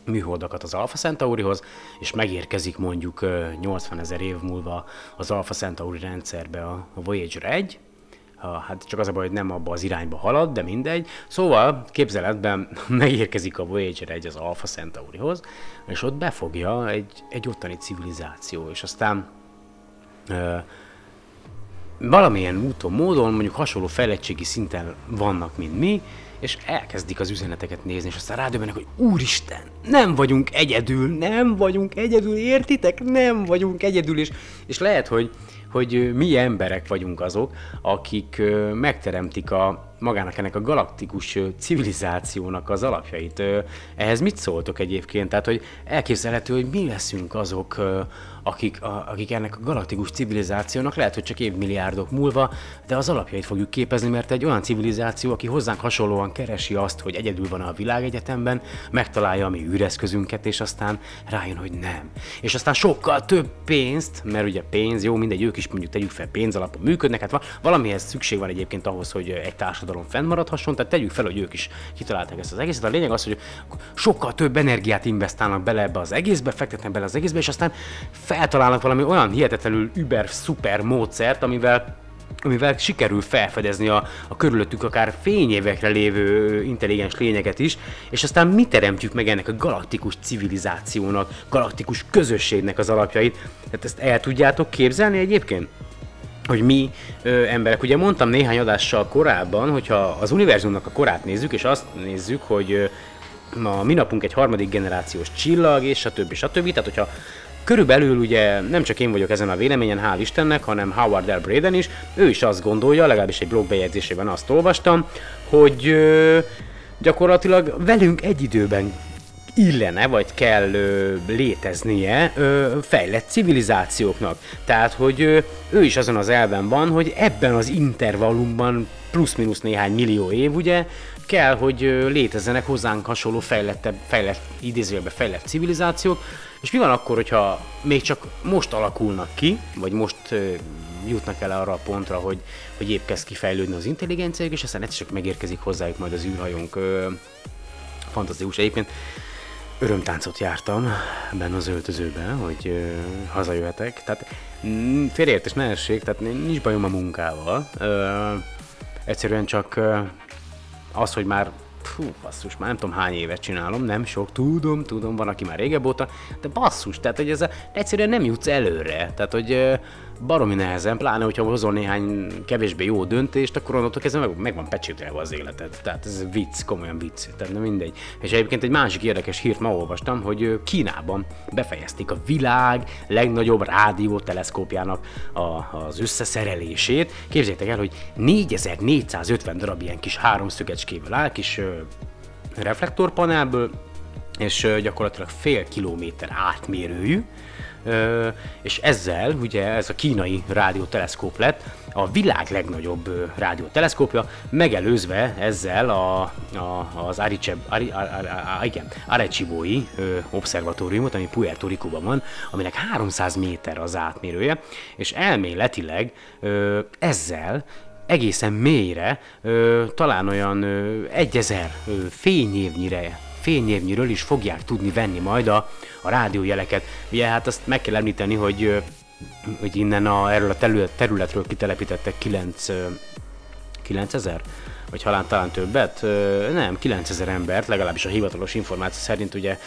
műholdakat az Alpha Centaurihoz, és megérkezik mondjuk 80 000 év múlva az Alpha Centauri rendszerbe a Voyager 1. Hát csak az a baj, hogy nem abba az irányba halad, de mindegy. Szóval képzeletben megérkezik a Voyager 1 az Alpha Centaurihoz, és ott befogja egy ottani civilizáció, és aztán valamilyen úton, módon, mondjuk hasonló fejlettségi szinten vannak, mint mi, és elkezdik az üzeneteket nézni, és aztán rádöbbenek, hogy úristen, nem vagyunk egyedül, értitek? Nem vagyunk egyedül, és lehet, hogy mi emberek vagyunk azok, akik megteremtik magának ennek a galaktikus civilizációnak az alapjait. Ehhez mit szóltok egyébként? Tehát, hogy elképzelhető, hogy mi leszünk azok, akik ennek a galaktikus civilizációnak lehet, hogy csak évmilliárdok múlva, de az alapjait fogjuk képezni, mert egy olyan civilizáció, aki hozzánk hasonlóan keresi azt, hogy egyedül van a világegyetemben, megtalálja a mi űreszközünket, és aztán rájön, hogy nem. És aztán sokkal több pénzt, mert ugye pénz, jó, mindegy, ők is mondjuk tegyük fel pénz alapon működnek, hát valamihez szükség van egyébként ahhoz, hogy egy társadalom fennmaradhasson, tehát tegyük fel, hogy ők is kitalálták ezt az egészet. A lényeg az, hogy sokkal több energiát investálnak bele ebbe az egészbe, fektetnek bele az egészbe, és aztán feltalálnak valami olyan hihetetlenül über-szuper módszert, amivel sikerül felfedezni a körülöttük akár fényévekre lévő intelligens lényeket is, és aztán mi teremtjük meg ennek a galaktikus civilizációnak, galaktikus közösségnek az alapjait. Tehát ezt el tudjátok képzelni egyébként? Hogy mi emberek, ugye mondtam néhány adással korábban, hogyha az univerzumnak a korát nézzük, és azt nézzük, hogy a mi napunk egy harmadik generációs csillag, és stb. Tehát, hogyha körülbelül ugye nem csak én vagyok ezen a véleményen, hál' Istennek, hanem Howard L. Braden is, ő is azt gondolja, legalábbis egy blogbejegyzésében azt olvastam, hogy gyakorlatilag velünk egy időben illene, vagy kell léteznie fejlett civilizációknak. Tehát, hogy ő is azon az elven van, hogy ebben az intervallumban plusz-minusz néhány millió év, ugye, kell, hogy létezzenek hozzánk hasonló idézőjelben fejlett civilizációk, és mi van akkor, hogyha még csak most alakulnak ki, vagy most jutnak el arra a pontra, hogy épp kezd kifejlődni az intelligenciájuk, és aztán egyszer csak megérkezik hozzájuk majd az űrhajónk. Fantasztikus egyébként. Örömtáncot jártam benne az öltözőben, hogy hazajöhetek. Tehát félreértés ne essék, tehát nincs bajom a munkával. Egyszerűen csak az, hogy már basszus, már nem tudom hány évet csinálom, nem sok, tudom, van, aki már régebb óta, de basszus, tehát hogy ezzel egyszerűen nem jutsz előre, tehát hogy baromi nehezen, pláne hogyha hozol néhány kevésbé jó döntést, akkor onnantól kezdve meg van pecsételve az életed, tehát ez vicc, komolyan vicc, tehát nem mindegy. És egyébként egy másik érdekes hírt ma olvastam, hogy Kínában befejezték a világ legnagyobb rádióteleszkópjának az összeszerelését. Képzeljétek el, hogy 4450 darab ilyen kis háromszögecskével áll, kis reflektorpanelből, és gyakorlatilag fél kilométer átmérőjű, és ezzel ugye ez a kínai rádióteleszkóp lett a világ legnagyobb rádióteleszkópja, megelőzve ezzel az Arecibói obszervatóriumot, ami Puerto Ricóban van, aminek 300 méter az átmérője, és elméletileg ezzel egészen mélyre, talán olyan 1000 fényévnyiről is fogják tudni venni majd a rádiójeleket. Ugye hát azt meg kell említeni, hogy innen erről a területről kitelepítettek 9000, vagy talán többet, nem, 9000 embert, legalábbis a hivatalos információ szerint ugye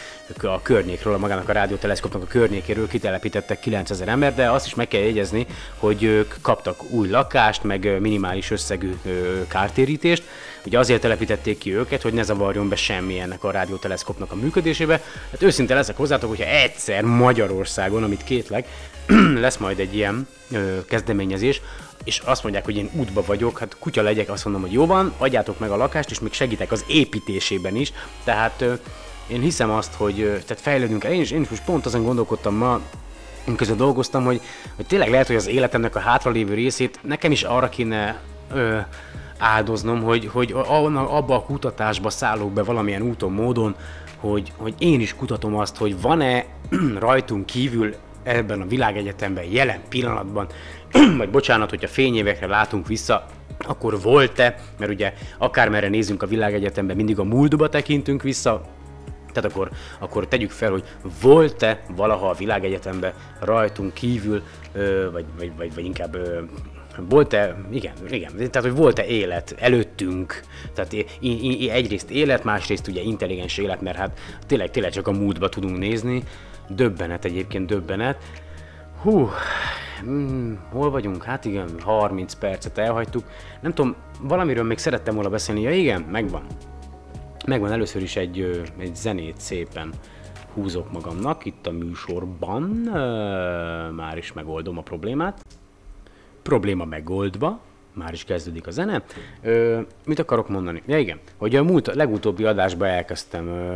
a környékről, magának a rádióteleszkópnak a környékéről kitelepítettek 9000 embert, de azt is meg kell jegyezni, hogy ők kaptak új lakást, meg minimális összegű kártérítést. Ugye azért telepítették ki őket, hogy ne zavarjon be semmi ennek a rádióteleszkópnak a működésébe. Hát őszinte leszek hozzátok, hogyha egyszer Magyarországon, amit kétlek, lesz majd egy ilyen kezdeményezés, és azt mondják, hogy én útba vagyok, hát kutya legyek, azt mondom, hogy jó van, adjátok meg a lakást, és még segítek az építésében is. Tehát én hiszem azt, hogy tehát fejlődünk el, én is most pont azon gondolkodtam ma, miközben dolgoztam, hogy tényleg lehet, hogy az életemnek a hátralévő részét nekem is arra kéne áldoznom, hogy abba a kutatásba szállok be valamilyen úton, módon, hogy én is kutatom azt, hogy van-e rajtunk kívül ebben a világegyetemben jelen pillanatban, vagy bocsánat, hogyha fényévekre látunk vissza, akkor volt-e, mert ugye akármerre nézünk a világegyetemben, mindig a múltba tekintünk vissza, tehát akkor tegyük fel, hogy volt-e valaha a világegyetemben rajtunk kívül, vagy inkább... Volt-e, igen, tehát hogy volt-e élet előttünk, tehát egyrészt élet, másrészt ugye intelligens élet, mert hát tényleg csak a múltba tudunk nézni. Döbbenet egyébként, döbbenet. Hú, hol vagyunk? Hát igen, 30 percet elhagytuk. Nem tudom, valamiről még szerettem volna beszélni, ja igen, megvan először is egy zenét szépen húzok magamnak itt a műsorban, már is megoldom a problémát. Probléma megoldva, már is kezdődik a zene. Mit akarok mondani? Ja igen, hogy a legutóbbi adásban elkezdtem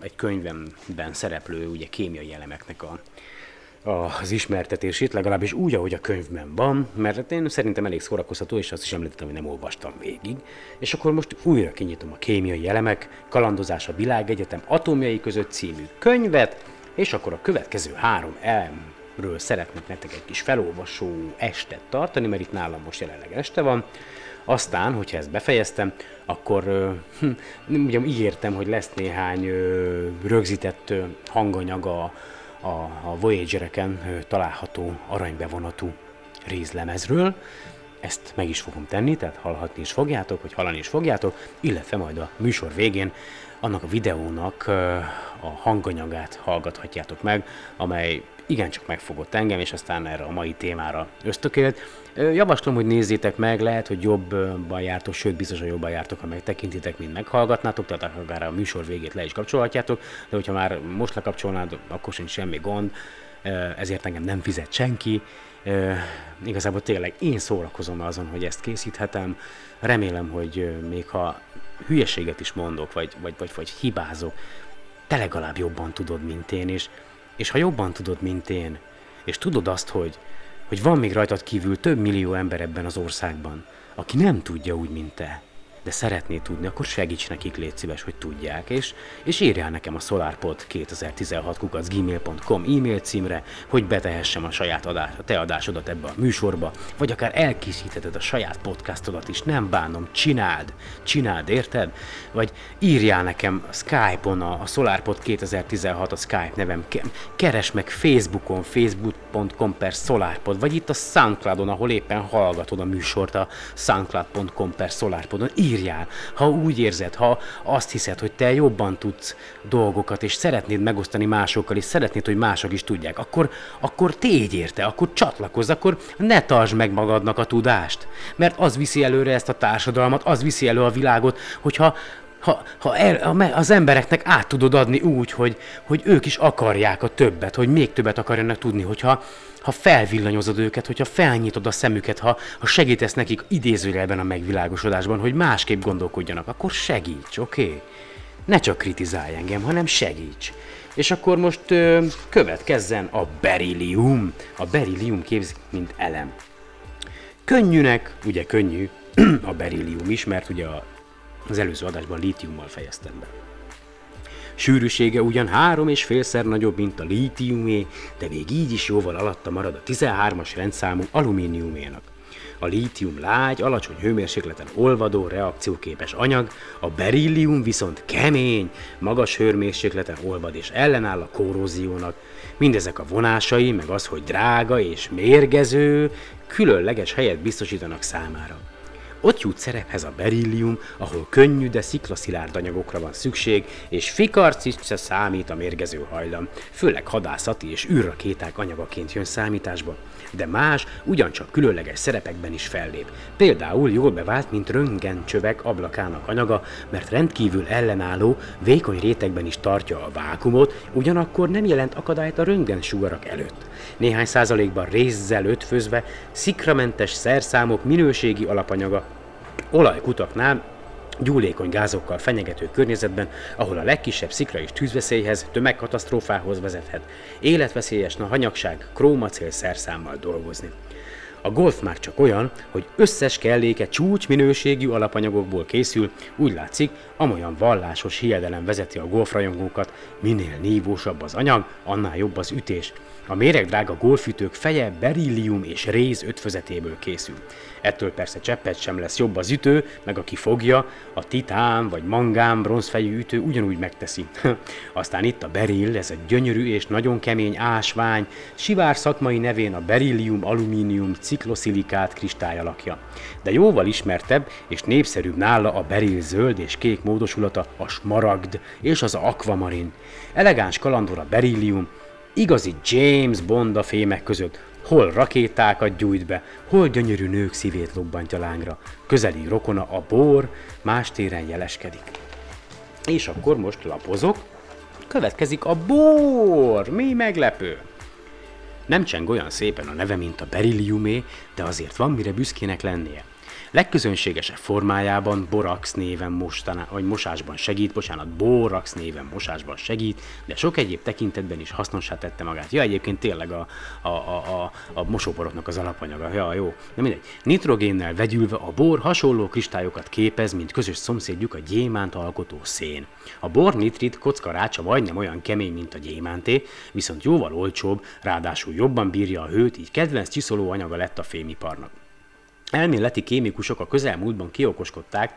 egy könyvemben szereplő ugye, kémiai elemeknek a az ismertetését, legalábbis úgy, ahogy a könyvben van, mert én szerintem elég szórakoztató, és azt is említettem, hogy nem olvastam végig. És akkor most újra kinyitom a Kémiai elemek, kalandozás a világegyetem atomjai között című könyvet, és akkor a következő 3 elemről szeretnék nektek egy kis felolvasó estet tartani, mert itt nálam most jelenleg este van. Aztán, hogyha ezt befejeztem, akkor ugye ígértem, hogy lesz néhány rögzített hanganyaga a Voyager-eken található aranybevonatú rézlemezről. Ezt meg is fogom tenni, tehát hallhatni is fogjátok, vagy hallani is fogjátok, illetve majd a műsor végén annak a videónak a hanganyagát hallgathatjátok meg, amely igencsak megfogott engem, és aztán erre a mai témára ösztökélt. Javaslom, hogy nézzétek meg, lehet, hogy jobban jártok, sőt, biztosan jobban jártok, ha megtekintitek, mint meghallgatnátok, tehát akár a műsor végét le is kapcsolhatjátok, de hogyha már most lekapcsolnád, akkor sincs semmi gond, ezért engem nem fizet senki. Igazából tényleg én szórakozom azon, hogy ezt készíthetem. Remélem, hogy még ha hülyeséget is mondok, vagy hibázok, te legalább jobban tudod, mint én, és ha jobban tudod, mint én, és tudod azt, hogy van még rajtad kívül több millió ember ebben az országban, aki nem tudja úgy, mint te, de szeretné tudni, akkor segíts nekik, légy szíves, hogy tudják, és írjál nekem a solarpod2016@gmail.com e-mail címre, hogy betehessem a saját adást, a te adásodat ebbe a műsorba, vagy akár elkészítheted a saját podcastodat is, nem bánom, csináld, érted? Vagy írjál nekem Skype-on a solarpod2016 a Skype nevem, keresd meg Facebookon, facebook.com/solarpod, vagy itt a Soundcloudon, ahol éppen hallgatod a műsort, a soundcloud.com/solarpodon, írjál, ha úgy érzed, ha azt hiszed, hogy te jobban tudsz dolgokat, és szeretnéd megosztani másokkal, és szeretnéd, hogy mások is tudják, akkor tégy érte, akkor csatlakozz, akkor ne tartsd meg magadnak a tudást, mert az viszi előre ezt a társadalmat, az viszi elő a világot, hogyha az embereknek át tudod adni úgy, hogy ők is akarják a többet, hogy még többet akarjanak tudni, hogyha felvillanyozod őket, hogyha felnyitod a szemüket, ha segítesz nekik idézőjelben a megvilágosodásban, hogy másképp gondolkodjanak, akkor segíts, oké? Ne csak kritizálj engem, hanem segíts. És akkor most következzen a berillium. A berillium képzik, mint elem. Könnyűnek, ugye könnyű a berillium is, mert ugye az előző adásban lítiummal fejeztem be. Sűrűsége ugyan 3,5-szer nagyobb, mint a lítiumé, de még így is jóval alatta marad a 13-as rendszámú alumíniuménak. A lítium lágy, alacsony hőmérsékleten olvadó, reakcióképes anyag, a berillium viszont kemény, magas hőmérsékleten olvad és ellenáll a korróziónak. Mindezek a vonásai, meg az, hogy drága és mérgező, különleges helyet biztosítanak számára. Ott jut szerephez a berillium, ahol könnyű, de sziklaszilárd anyagokra van szükség, és fikarcicse számít a mérgező hajlam, főleg hadászati és űrrakéták anyagaként jön számításba. De más, ugyancsak különleges szerepekben is fellép. Például jól bevált, mint röntgencsövek ablakának anyaga, mert rendkívül ellenálló, vékony rétegben is tartja a vákumot, ugyanakkor nem jelent akadályt a röntgensugarak előtt. Néhány százalékban rézzel ötvözve, szikramentes szerszámok minőségi alapanyaga, olajkutaknál, gyúlékony gázokkal fenyegető környezetben, ahol a legkisebb szikra és tűzveszélyhez, tömegkatasztrófához vezethet, életveszélyes a hanyagság krómacél szerszámmal dolgozni. A golf már csak olyan, hogy összes kelléke csúcsminőségű alapanyagokból készül, úgy látszik, amolyan vallásos hiedelem vezeti a golfrajongókat, minél nívósabb az anyag, annál jobb az ütés. A méregdrága golfütők feje berillium és réz ötvözetéből készül. Ettől persze cseppet sem lesz jobb az ütő, meg aki fogja, a titán vagy mangán bronzfejű ütő ugyanúgy megteszi. Aztán itt a berill, ez egy gyönyörű és nagyon kemény ásvány, sivár szakmai nevén a berillium-alumínium cikloszillikát kristály alakja. De jóval ismertebb és népszerűbb nála a berill zöld és kék módosulata, a smaragd és az akvamarin. Elegáns kalandor a berillium, igazi James Bond a fémek között, hol rakétákat gyújt be, hol gyönyörű nők szívét lobbantja lángra. Közeli rokona a bor, más téren jeleskedik. És akkor most lapozok, következik a bor, mi meglepő! Nem cseng olyan szépen a neve, mint a berilliumé, de azért van mire büszkének lennie. Legközönségesebb formájában borax néven mosásban segít, borax néven mosásban segít, de sok egyéb tekintetben is hasznossá tette magát. Ja, egyébként tényleg a mosóboroknak az alapanyaga. Ja, jó. De mindegy. Nitrogénnel vegyülve a bor hasonló kristályokat képez, mint közös szomszédjuk a gyémánt alkotó szén. A bornitrit kockarácsa majdnem olyan kemény, mint a gyémánté, viszont jóval olcsóbb, ráadásul jobban bírja a hőt, így kedvenc csiszoló anyaga lett a fémiparnak. Elméleti kémikusok a közelmúltban kiokoskodták,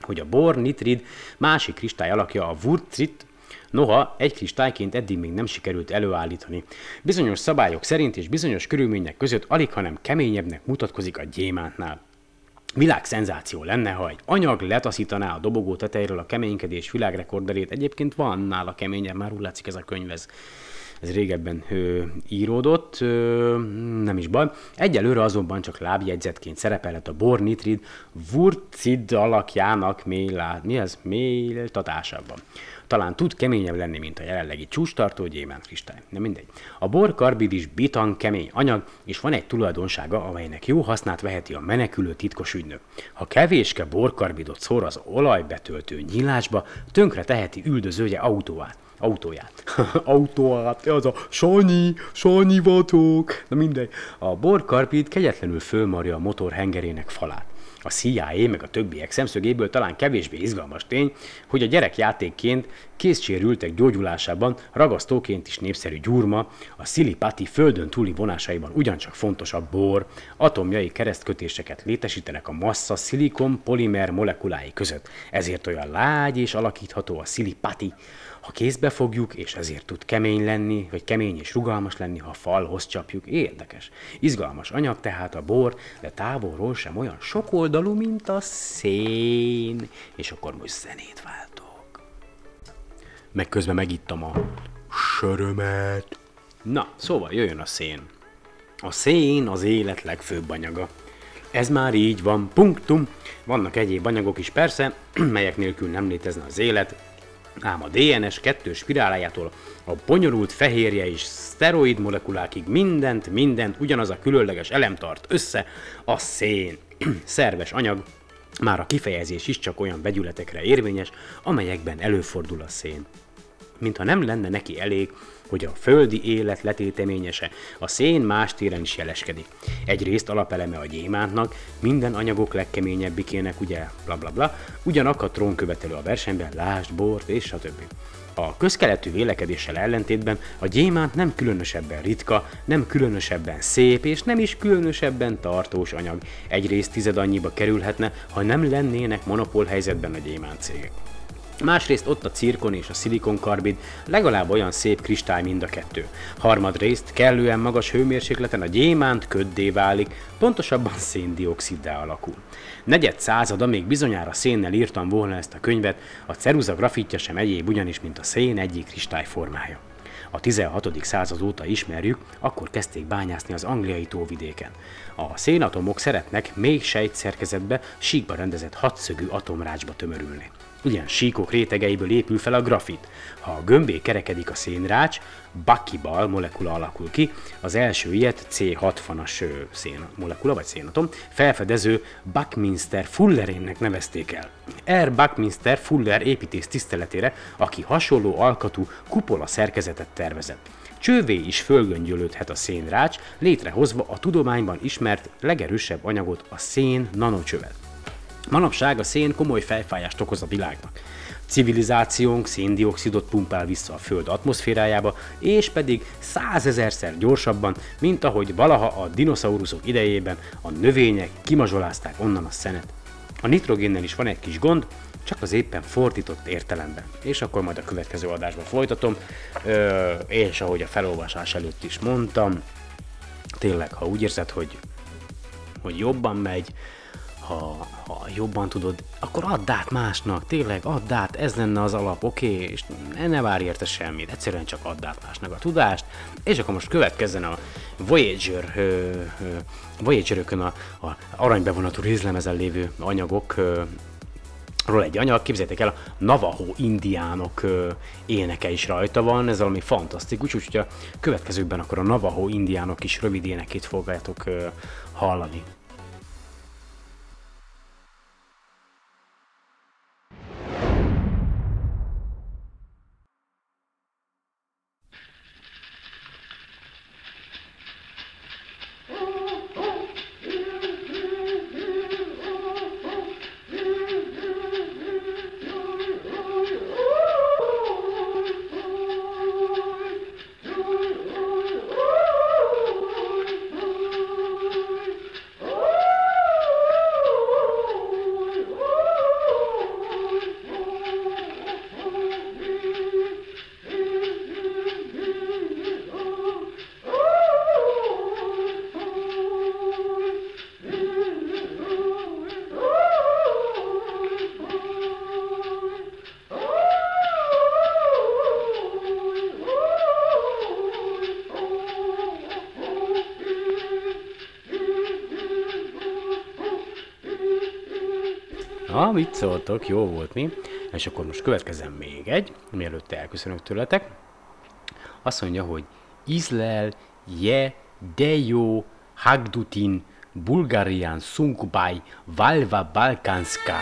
hogy a bornitrid másik kristály alakja a wurtzit, noha egy kristályként eddig még nem sikerült előállítani. Bizonyos szabályok szerint és bizonyos körülmények között alighanem keményebbnek mutatkozik a gyémántnál. Világszenzáció lenne, ha egy anyag letaszítaná a dobogó tetejéről a keménykedés világrekorderét. Egyébként van nála keményebb, már úgy látszik ez a könyv, ez régebben íródott, nem is baj. Egyelőre azonban csak lábjegyzetként szerepelhet a bornitrid wurtzid alakjának méltatásában. Talán tud keményebb lenni, mint a jelenlegi csúcstartó gyémántkristály. De mindegy. A borkarbid is bitan kemény anyag, és van egy tulajdonsága, amelynek jó hasznát veheti a menekülő titkos ügynök. Ha kevéske borkarbidot szór az olajbetöltő nyílásba, tönkre teheti üldözője autóját. Az a Sanyi vatók. Na mindegy. A borkarbid kegyetlenül fölmarja a motor hengerének falát. A CIA meg a többiek szemszögéből talán kevésbé izgalmas tény, hogy a gyerekjátékként kézsérültek gyógyulásában ragasztóként is népszerű gyurma, a szilipáti földön túli vonásaiban ugyancsak fontos a bor. Atomjai keresztkötéseket létesítenek a massza szilikon-polimer molekulái között, ezért olyan lágy és alakítható a szilipáti. Ha kézbe fogjuk, és ezért tud kemény lenni, vagy kemény és rugalmas lenni, ha falhoz csapjuk. Érdekes. Izgalmas anyag tehát a bor, de távolról sem olyan sokoldalú, mint a szén. És akkor most zenét váltok. Meg közben megittam a sörömet. Na, szóval jöjjön a szén. A szén az élet legfőbb anyaga. Ez már így van, punktum. Vannak egyéb anyagok is persze, melyek nélkül nem létezne az élet, ám a DNS 2 spirálájától a bonyolult fehérje és szteroid molekulákig mindent ugyanaz a különleges elem tart össze, a szén. Szerves anyag, már a kifejezés is csak olyan vegyületekre érvényes, amelyekben előfordul a szén. Mintha nem lenne neki elég, hogy a földi élet letéteményese, a szén más téren is jeleskedik. Egyrészt alapeleme a gyémántnak, minden anyagok legkeményebbikének, ugye, ugyanak a trónkövetelő a versenyben, lásd, bort és stb. A közkeletű vélekedéssel ellentétben a gyémánt nem különösebben ritka, nem különösebben szép és nem is különösebben tartós anyag. Egyrészt tized annyiba kerülhetne, ha nem lennének monopól helyzetben a gyémánt cégek. Másrészt ott a cirkon és a szilikonkarbid, legalább olyan szép kristály mind a kettő. Harmadrészt kellően magas hőmérsékleten a gyémánt köddé válik, pontosabban széndioxiddá alakul. Negyed százada még bizonyára szénnel írtam volna ezt a könyvet, a ceruza grafitja sem egyéb ugyanis, mint a szén egyik kristályformája. A 16. század óta ismerjük, akkor kezdték bányászni az angliai tóvidéken. A szénatomok szeretnek még sejtszerkezetbe, síkba rendezett hatszögű atomrácsba tömörülni. Ugyan síkok rétegeiből épül fel a grafit. Ha a gömbé kerekedik a szénrács, buckyball molekula alakul ki, az első ilyet C60-as szénmolekula vagy szénatom felfedező Buckminster Fullerénnek nevezték el. R. Buckminster Fuller építész tiszteletére, aki hasonló alkatú kupola szerkezetet tervezett. Csővé is fölgöngyölődhet a szénrács, létrehozva a tudományban ismert legerősebb anyagot, a szén nanocsövet. Manapság a szén komoly fejfájást okoz a világnak. Civilizációnk széndioxidot pumpál vissza a Föld atmoszférájába, és pedig 100 000-szer gyorsabban, mint ahogy valaha a dinoszauruszok idejében a növények kimazsolázták onnan a szenet. A nitrogénnel is van egy kis gond, csak az éppen fordított értelemben. És akkor majd a következő adásban folytatom, és ahogy a felolvasás előtt is mondtam, tényleg, ha úgy érzed, hogy jobban megy, ha jobban tudod, akkor add át másnak, tényleg add át, ez lenne az alap, oké, és ne várj érte semmit, egyszerűen csak add át másnak a tudást, és akkor most következzen a Voyager-ökön a aranybevonatú rézlemezen lévő anyagokról egy anyag, képzeljétek el, a Navajo indiánok éneke is rajta van, ez valami fantasztikus, úgyhogy a következőkben akkor a Navajo indiánok is rövid énekét fogjátok hallani. Na, mit szóltok? Jó volt, mi? És akkor most következem még egy, mielőtt elköszönök tőletek. Azt mondja, hogy Izlel je dejo hagdutin Bulgarian szunkbáj valva balkanska.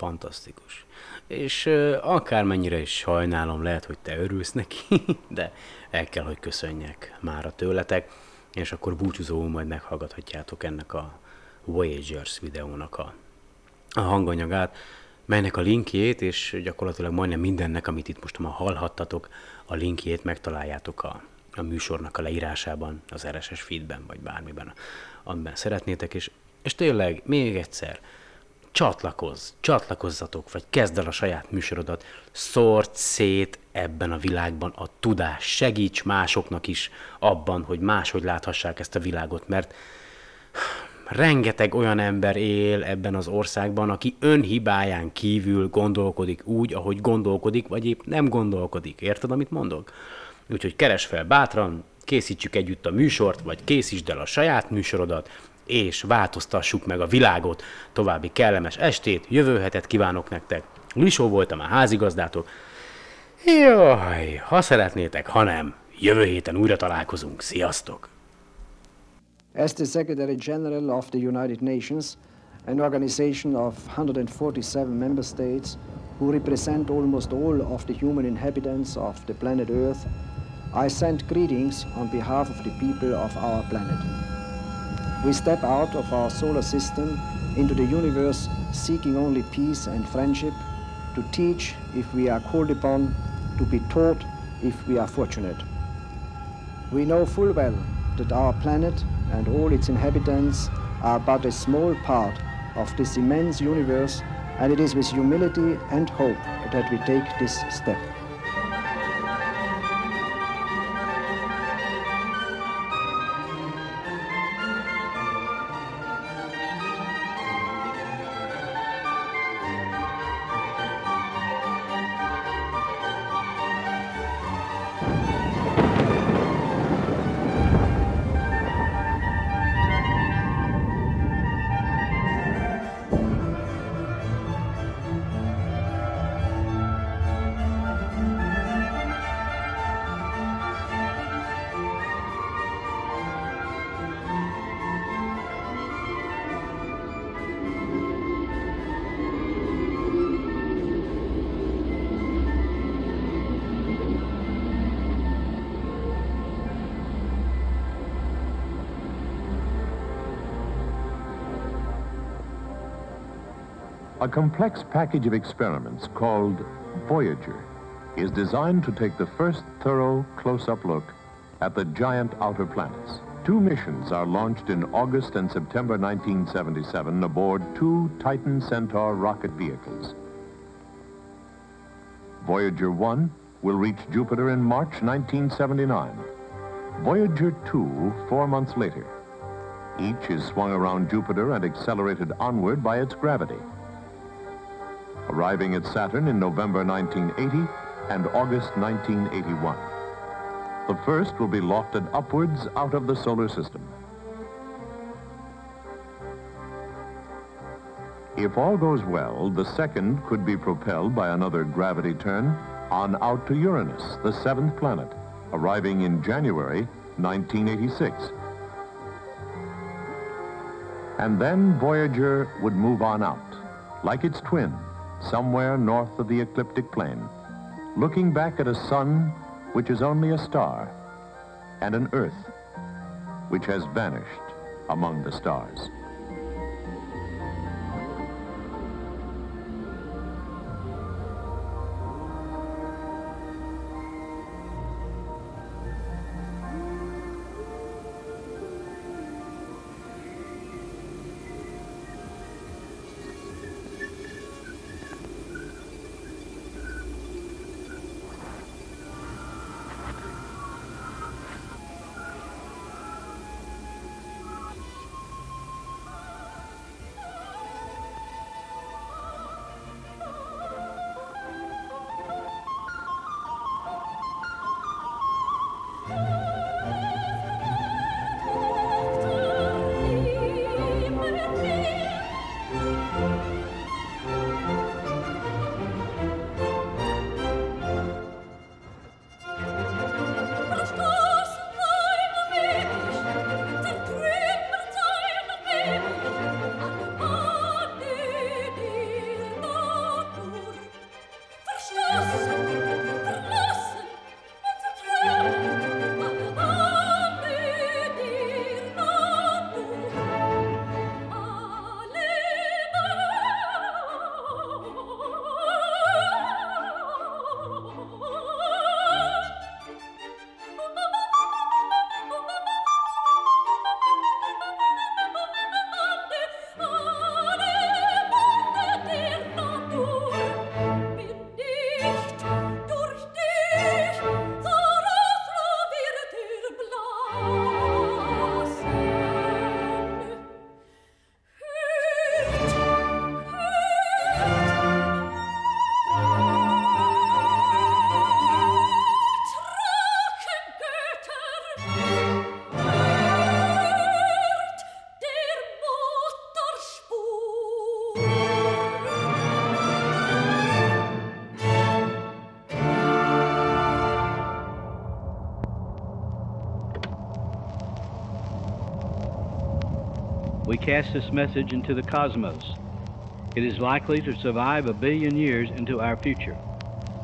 fantasztikus. És akármennyire is sajnálom, lehet, hogy te örülsz neki, de el kell, hogy köszönjek mára tőletek, és akkor búcsúzóul majd meghallgathatjátok ennek a Voyagers videónak a hanganyagát, melynek a linkjét, és gyakorlatilag majdnem mindennek, amit itt most már hallhattatok, a linkjét megtaláljátok a műsornak a leírásában, az RSS feedben, vagy bármiben, amiben szeretnétek, és tényleg, még egyszer, csatlakozzatok, vagy kezd el a saját műsorodat, szórd szét ebben a világban a tudást, segíts másoknak is abban, hogy máshogy láthassák ezt a világot, mert rengeteg olyan ember él ebben az országban, aki önhibáján kívül gondolkodik úgy, ahogy gondolkodik, vagy épp nem gondolkodik. Érted, amit mondok? Úgyhogy keresd fel bátran, készítsük együtt a műsort, vagy készítsd el a saját műsorodat, és változtassuk meg a világot. További kellemes estét, jövő hetet kívánok nektek. Lisó voltam, a házigazdátok. Jaj, ha szeretnétek, ha nem, jövő héten újra találkozunk. Sziasztok! As the Secretary General of the United Nations, an organization of 147 member states who represent almost all of the human inhabitants of the planet Earth, I send greetings on behalf of the people of our planet. We step out of our solar system into the universe seeking only peace and friendship, to teach if we are called upon, to be taught if we are fortunate. We know full well that our planet and all its inhabitants are but a small part of this immense universe, and it is with humility and hope that we take this step. A complex package of experiments called Voyager is designed to take the first thorough close-up look at the giant outer planets. Two missions are launched in August and September 1977 aboard two Titan Centaur rocket vehicles. Voyager 1 will reach Jupiter in March 1979. Voyager 2, 4 months later. Each is swung around Jupiter and accelerated onward by its gravity. Arriving at Saturn in November 1980 and August 1981. The first will be lofted upwards out of the solar system. If all goes well, the second could be propelled by another gravity turn on out to Uranus, the seventh planet, arriving in January 1986. And then Voyager would move on out, like its twin, somewhere north of the ecliptic plane, looking back at a sun which is only a star, and an Earth which has vanished among the stars. we cast this message into the cosmos. It is likely to survive 1 billion years into our future,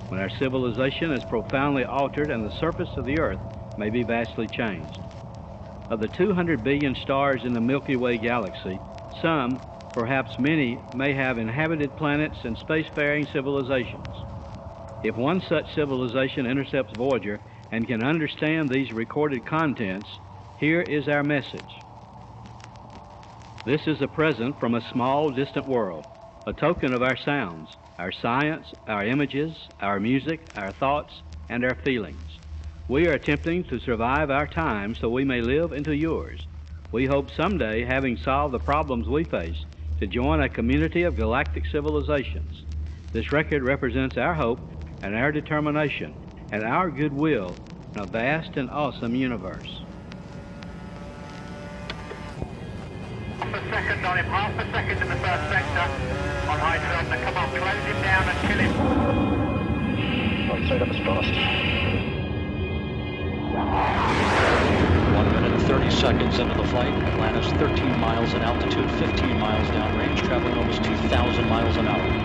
when our civilization is profoundly altered and the surface of the Earth may be vastly changed. Of the 200 billion stars in the Milky Way galaxy, some, perhaps many, may have inhabited planets and spacefaring civilizations. If one such civilization intercepts Voyager and can understand these recorded contents, here is our message. This is a present from a small, distant world, a token of our sounds, our science, our images, our music, our thoughts, and our feelings. We are attempting to survive our time so we may live into yours. We hope someday, having solved the problems we face, to join a community of galactic civilizations. This record represents our hope and our determination and our goodwill in a vast and awesome universe. Second on him, half a second in the first sector on high turn. Now come on, close him down and kill him. Right side up is fast. 1 minute 30 seconds into the flight. Atlantis 13 miles in altitude, 15 miles downrange, traveling almost 2,000 miles an hour.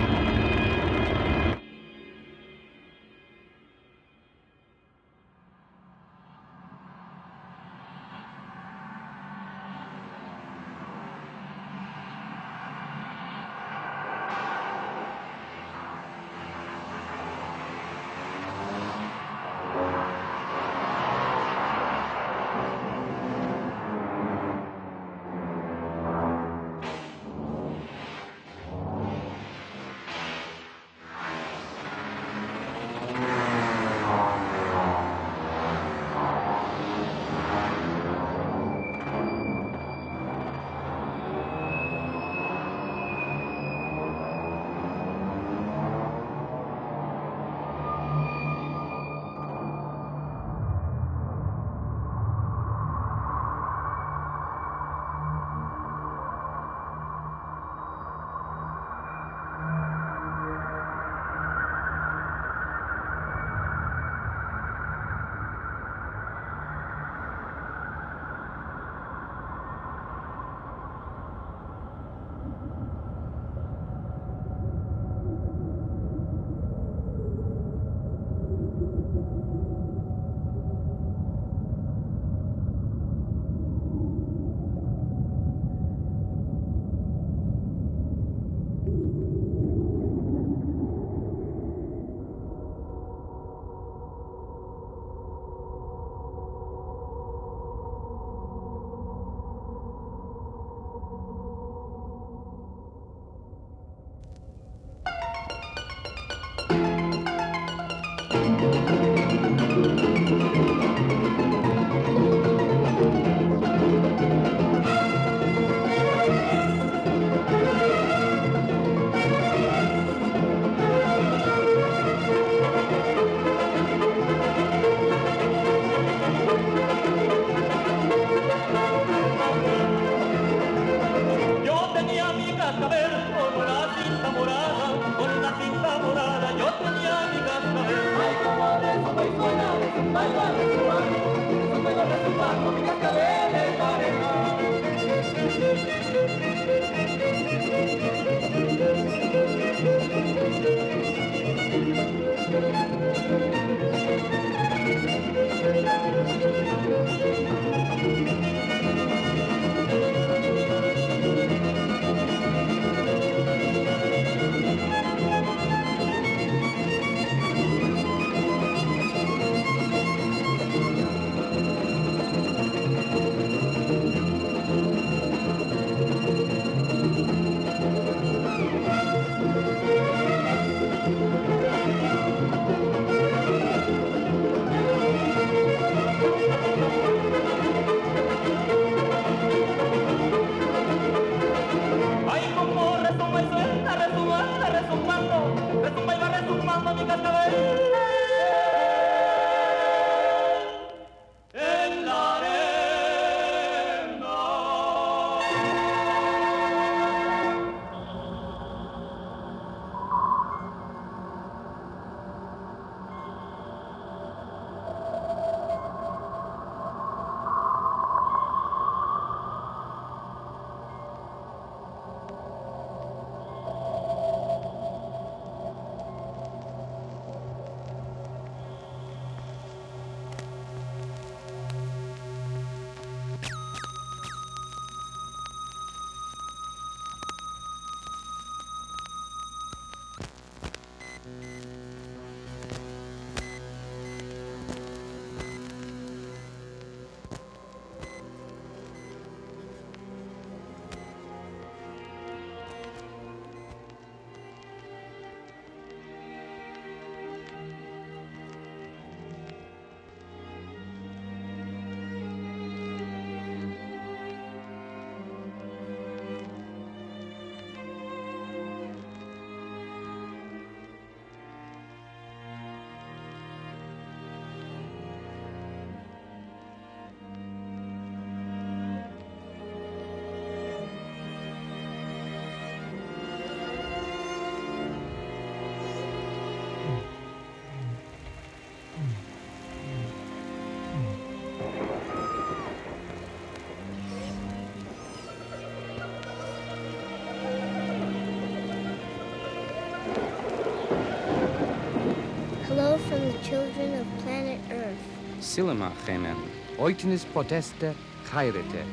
from the children of planet Earth. Silamachemen, oiknis poteste chairete,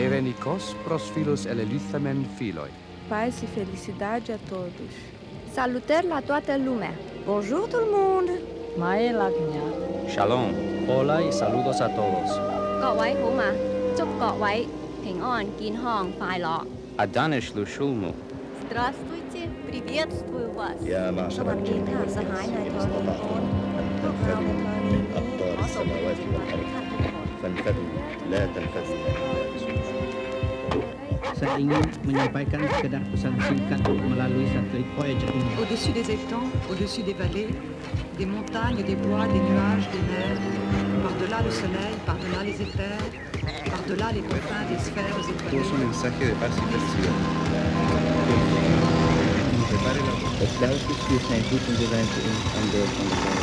eirenikos prosfilos elelithamen filoi. Paz și felicidade a todos. Salutări la toată lumea. Bonjour tout le monde. Mae lagna. Shalom. Hola y saludos a todos. Các vị hữu mà. Chúc các vị bình an,健康,快乐. Adanish lushulmu. Здравствуйте. Приветствую вас. Я наша родина. Saya ingin menyampaikan sekedar pesan singkat melalui satelit Voyager. Au-dessus des étangs, au-dessus des vallées, des montagnes, des bois, des nuages, des mers, par-delà le soleil, par-delà les éthers, par-delà les confins des sphères étoilées. Es un mensaje de paz y felicidad. Prepare la. Es lautet sich ein guter Gedanke in der Welt.